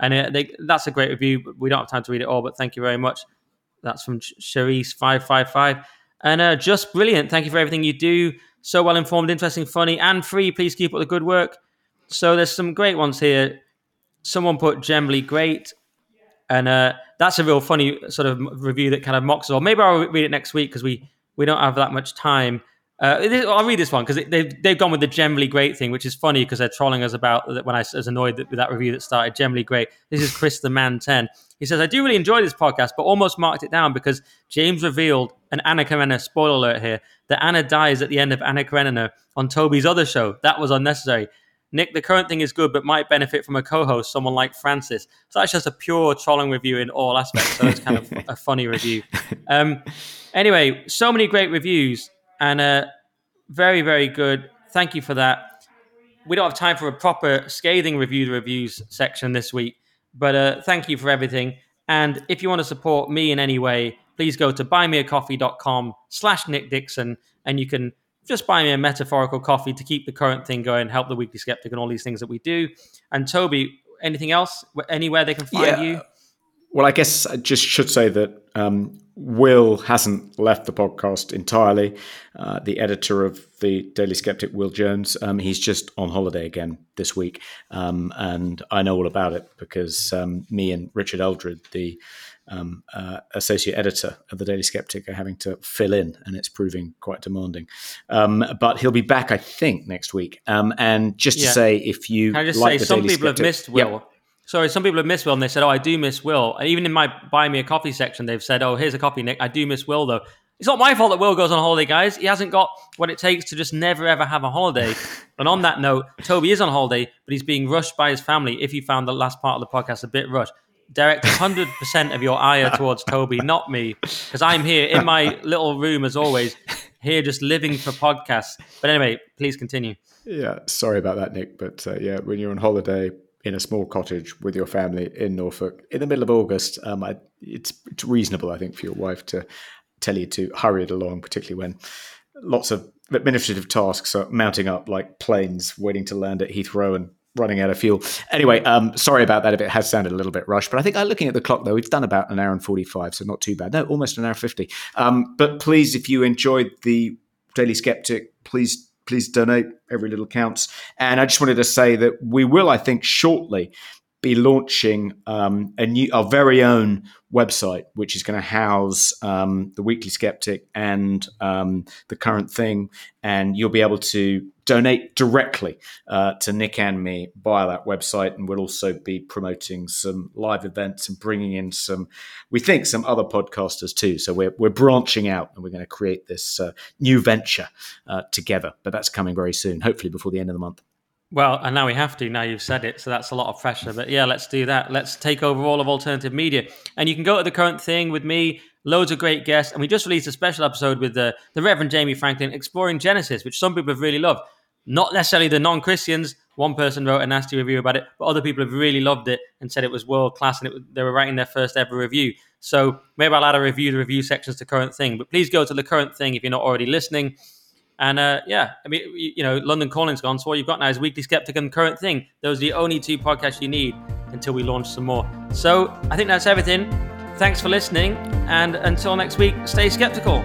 And that's a great review. We don't have time to read it all, but thank you very much. That's from Charisse555. And just brilliant. Thank you for everything you do. So well-informed, interesting, funny, and free. Please keep up the good work. So there's some great ones here. Someone put generally great. And that's a real funny sort of review that kind of mocks it all. Maybe I'll read it next week because we don't have that much time. I'll read this one because they've gone with the generally great thing, which is funny because they're trolling us about when I was annoyed with that review that started generally great. This is Chris the Man 10. He says, I do really enjoy this podcast, but almost marked it down because James revealed, an Anna Karenina spoiler alert here, that Anna dies at the end of Anna Karenina on Toby's other show. That was unnecessary. Nick, the current thing is good, but might benefit from a co-host, someone like Francis. So that's just a pure trolling review in all aspects. So it's kind of a funny review. Anyway, so many great reviews and very, very good. Thank you for that. We don't have time for a proper scathing review the reviews section this week, but thank you for everything. And if you want to support me in any way, please go to buymeacoffee.com/Nick Dixon and you can just buy me a metaphorical coffee to keep the current thing going, help the Weekly Skeptic and all these things that we do. And Toby, anything else? Anywhere they can find you? Well, I guess I just should say that Will hasn't left the podcast entirely. The editor of the Daily Skeptic, Will Jones, he's just on holiday again this week. And I know all about it because me and Richard Eldred, the associate editor of the Daily Skeptic, are having to fill in, and it's proving quite demanding. But he'll be back, I think, next week. And just to say, if you can, I just like say, some people have missed Will. Yep. Sorry, some people have missed Will, and they said, "Oh, I do miss Will." And even in my buy me a coffee section, they've said, "Oh, here's a copy, Nick. I do miss Will, though." It's not my fault that Will goes on holiday, guys. He hasn't got what it takes to just never, ever have a holiday. And on that note, Toby is on holiday, but he's being rushed by his family. If you found the last part of the podcast a bit rushed, direct 100% of your ire towards Toby, not me, because I'm here in my little room, as always, here just living for podcasts. But anyway, please continue. Yeah, sorry about that, Nick. But when you're on holiday in a small cottage with your family in Norfolk in the middle of August, it's reasonable, I think, for your wife to tell you to hurry it along, particularly when lots of administrative tasks are mounting up, like planes waiting to land at Heathrow and running out of fuel. Anyway, sorry about that if it has sounded a little bit rushed, but I think looking at the clock, though, it's done about an hour and 45, so not too bad. No, almost an hour 50. But please, if you enjoyed the Daily Skeptic, please donate. Every little counts. And I just wanted to say that we will, I think, shortly be launching our very own website, which is going to house the Weekly Skeptic and the current thing. And you'll be able to donate directly to Nick and me via that website. And we'll also be promoting some live events and bringing in some other podcasters too. So we're branching out and we're going to create this new venture together. But that's coming very soon, hopefully before the end of the month. Well, and now we have to, now you've said it, so that's a lot of pressure. But yeah, let's do that. Let's take over all of alternative media. And you can go to The Current Thing with me, loads of great guests. And we just released a special episode with the Reverend Jamie Franklin exploring Genesis, which some people have really loved. Not necessarily the non-Christians. One person wrote a nasty review about it, but other people have really loved it and said it was world-class and they were writing their first ever review. So maybe I'll add a review to review sections to Current Thing. But please go to The Current Thing if you're not already listening. And London Calling's gone, so all you've got now is Weekly Skeptic and Current Thing. Those are the only two podcasts you need until we launch some more. So I think that's everything. Thanks for listening. And until next week, stay skeptical.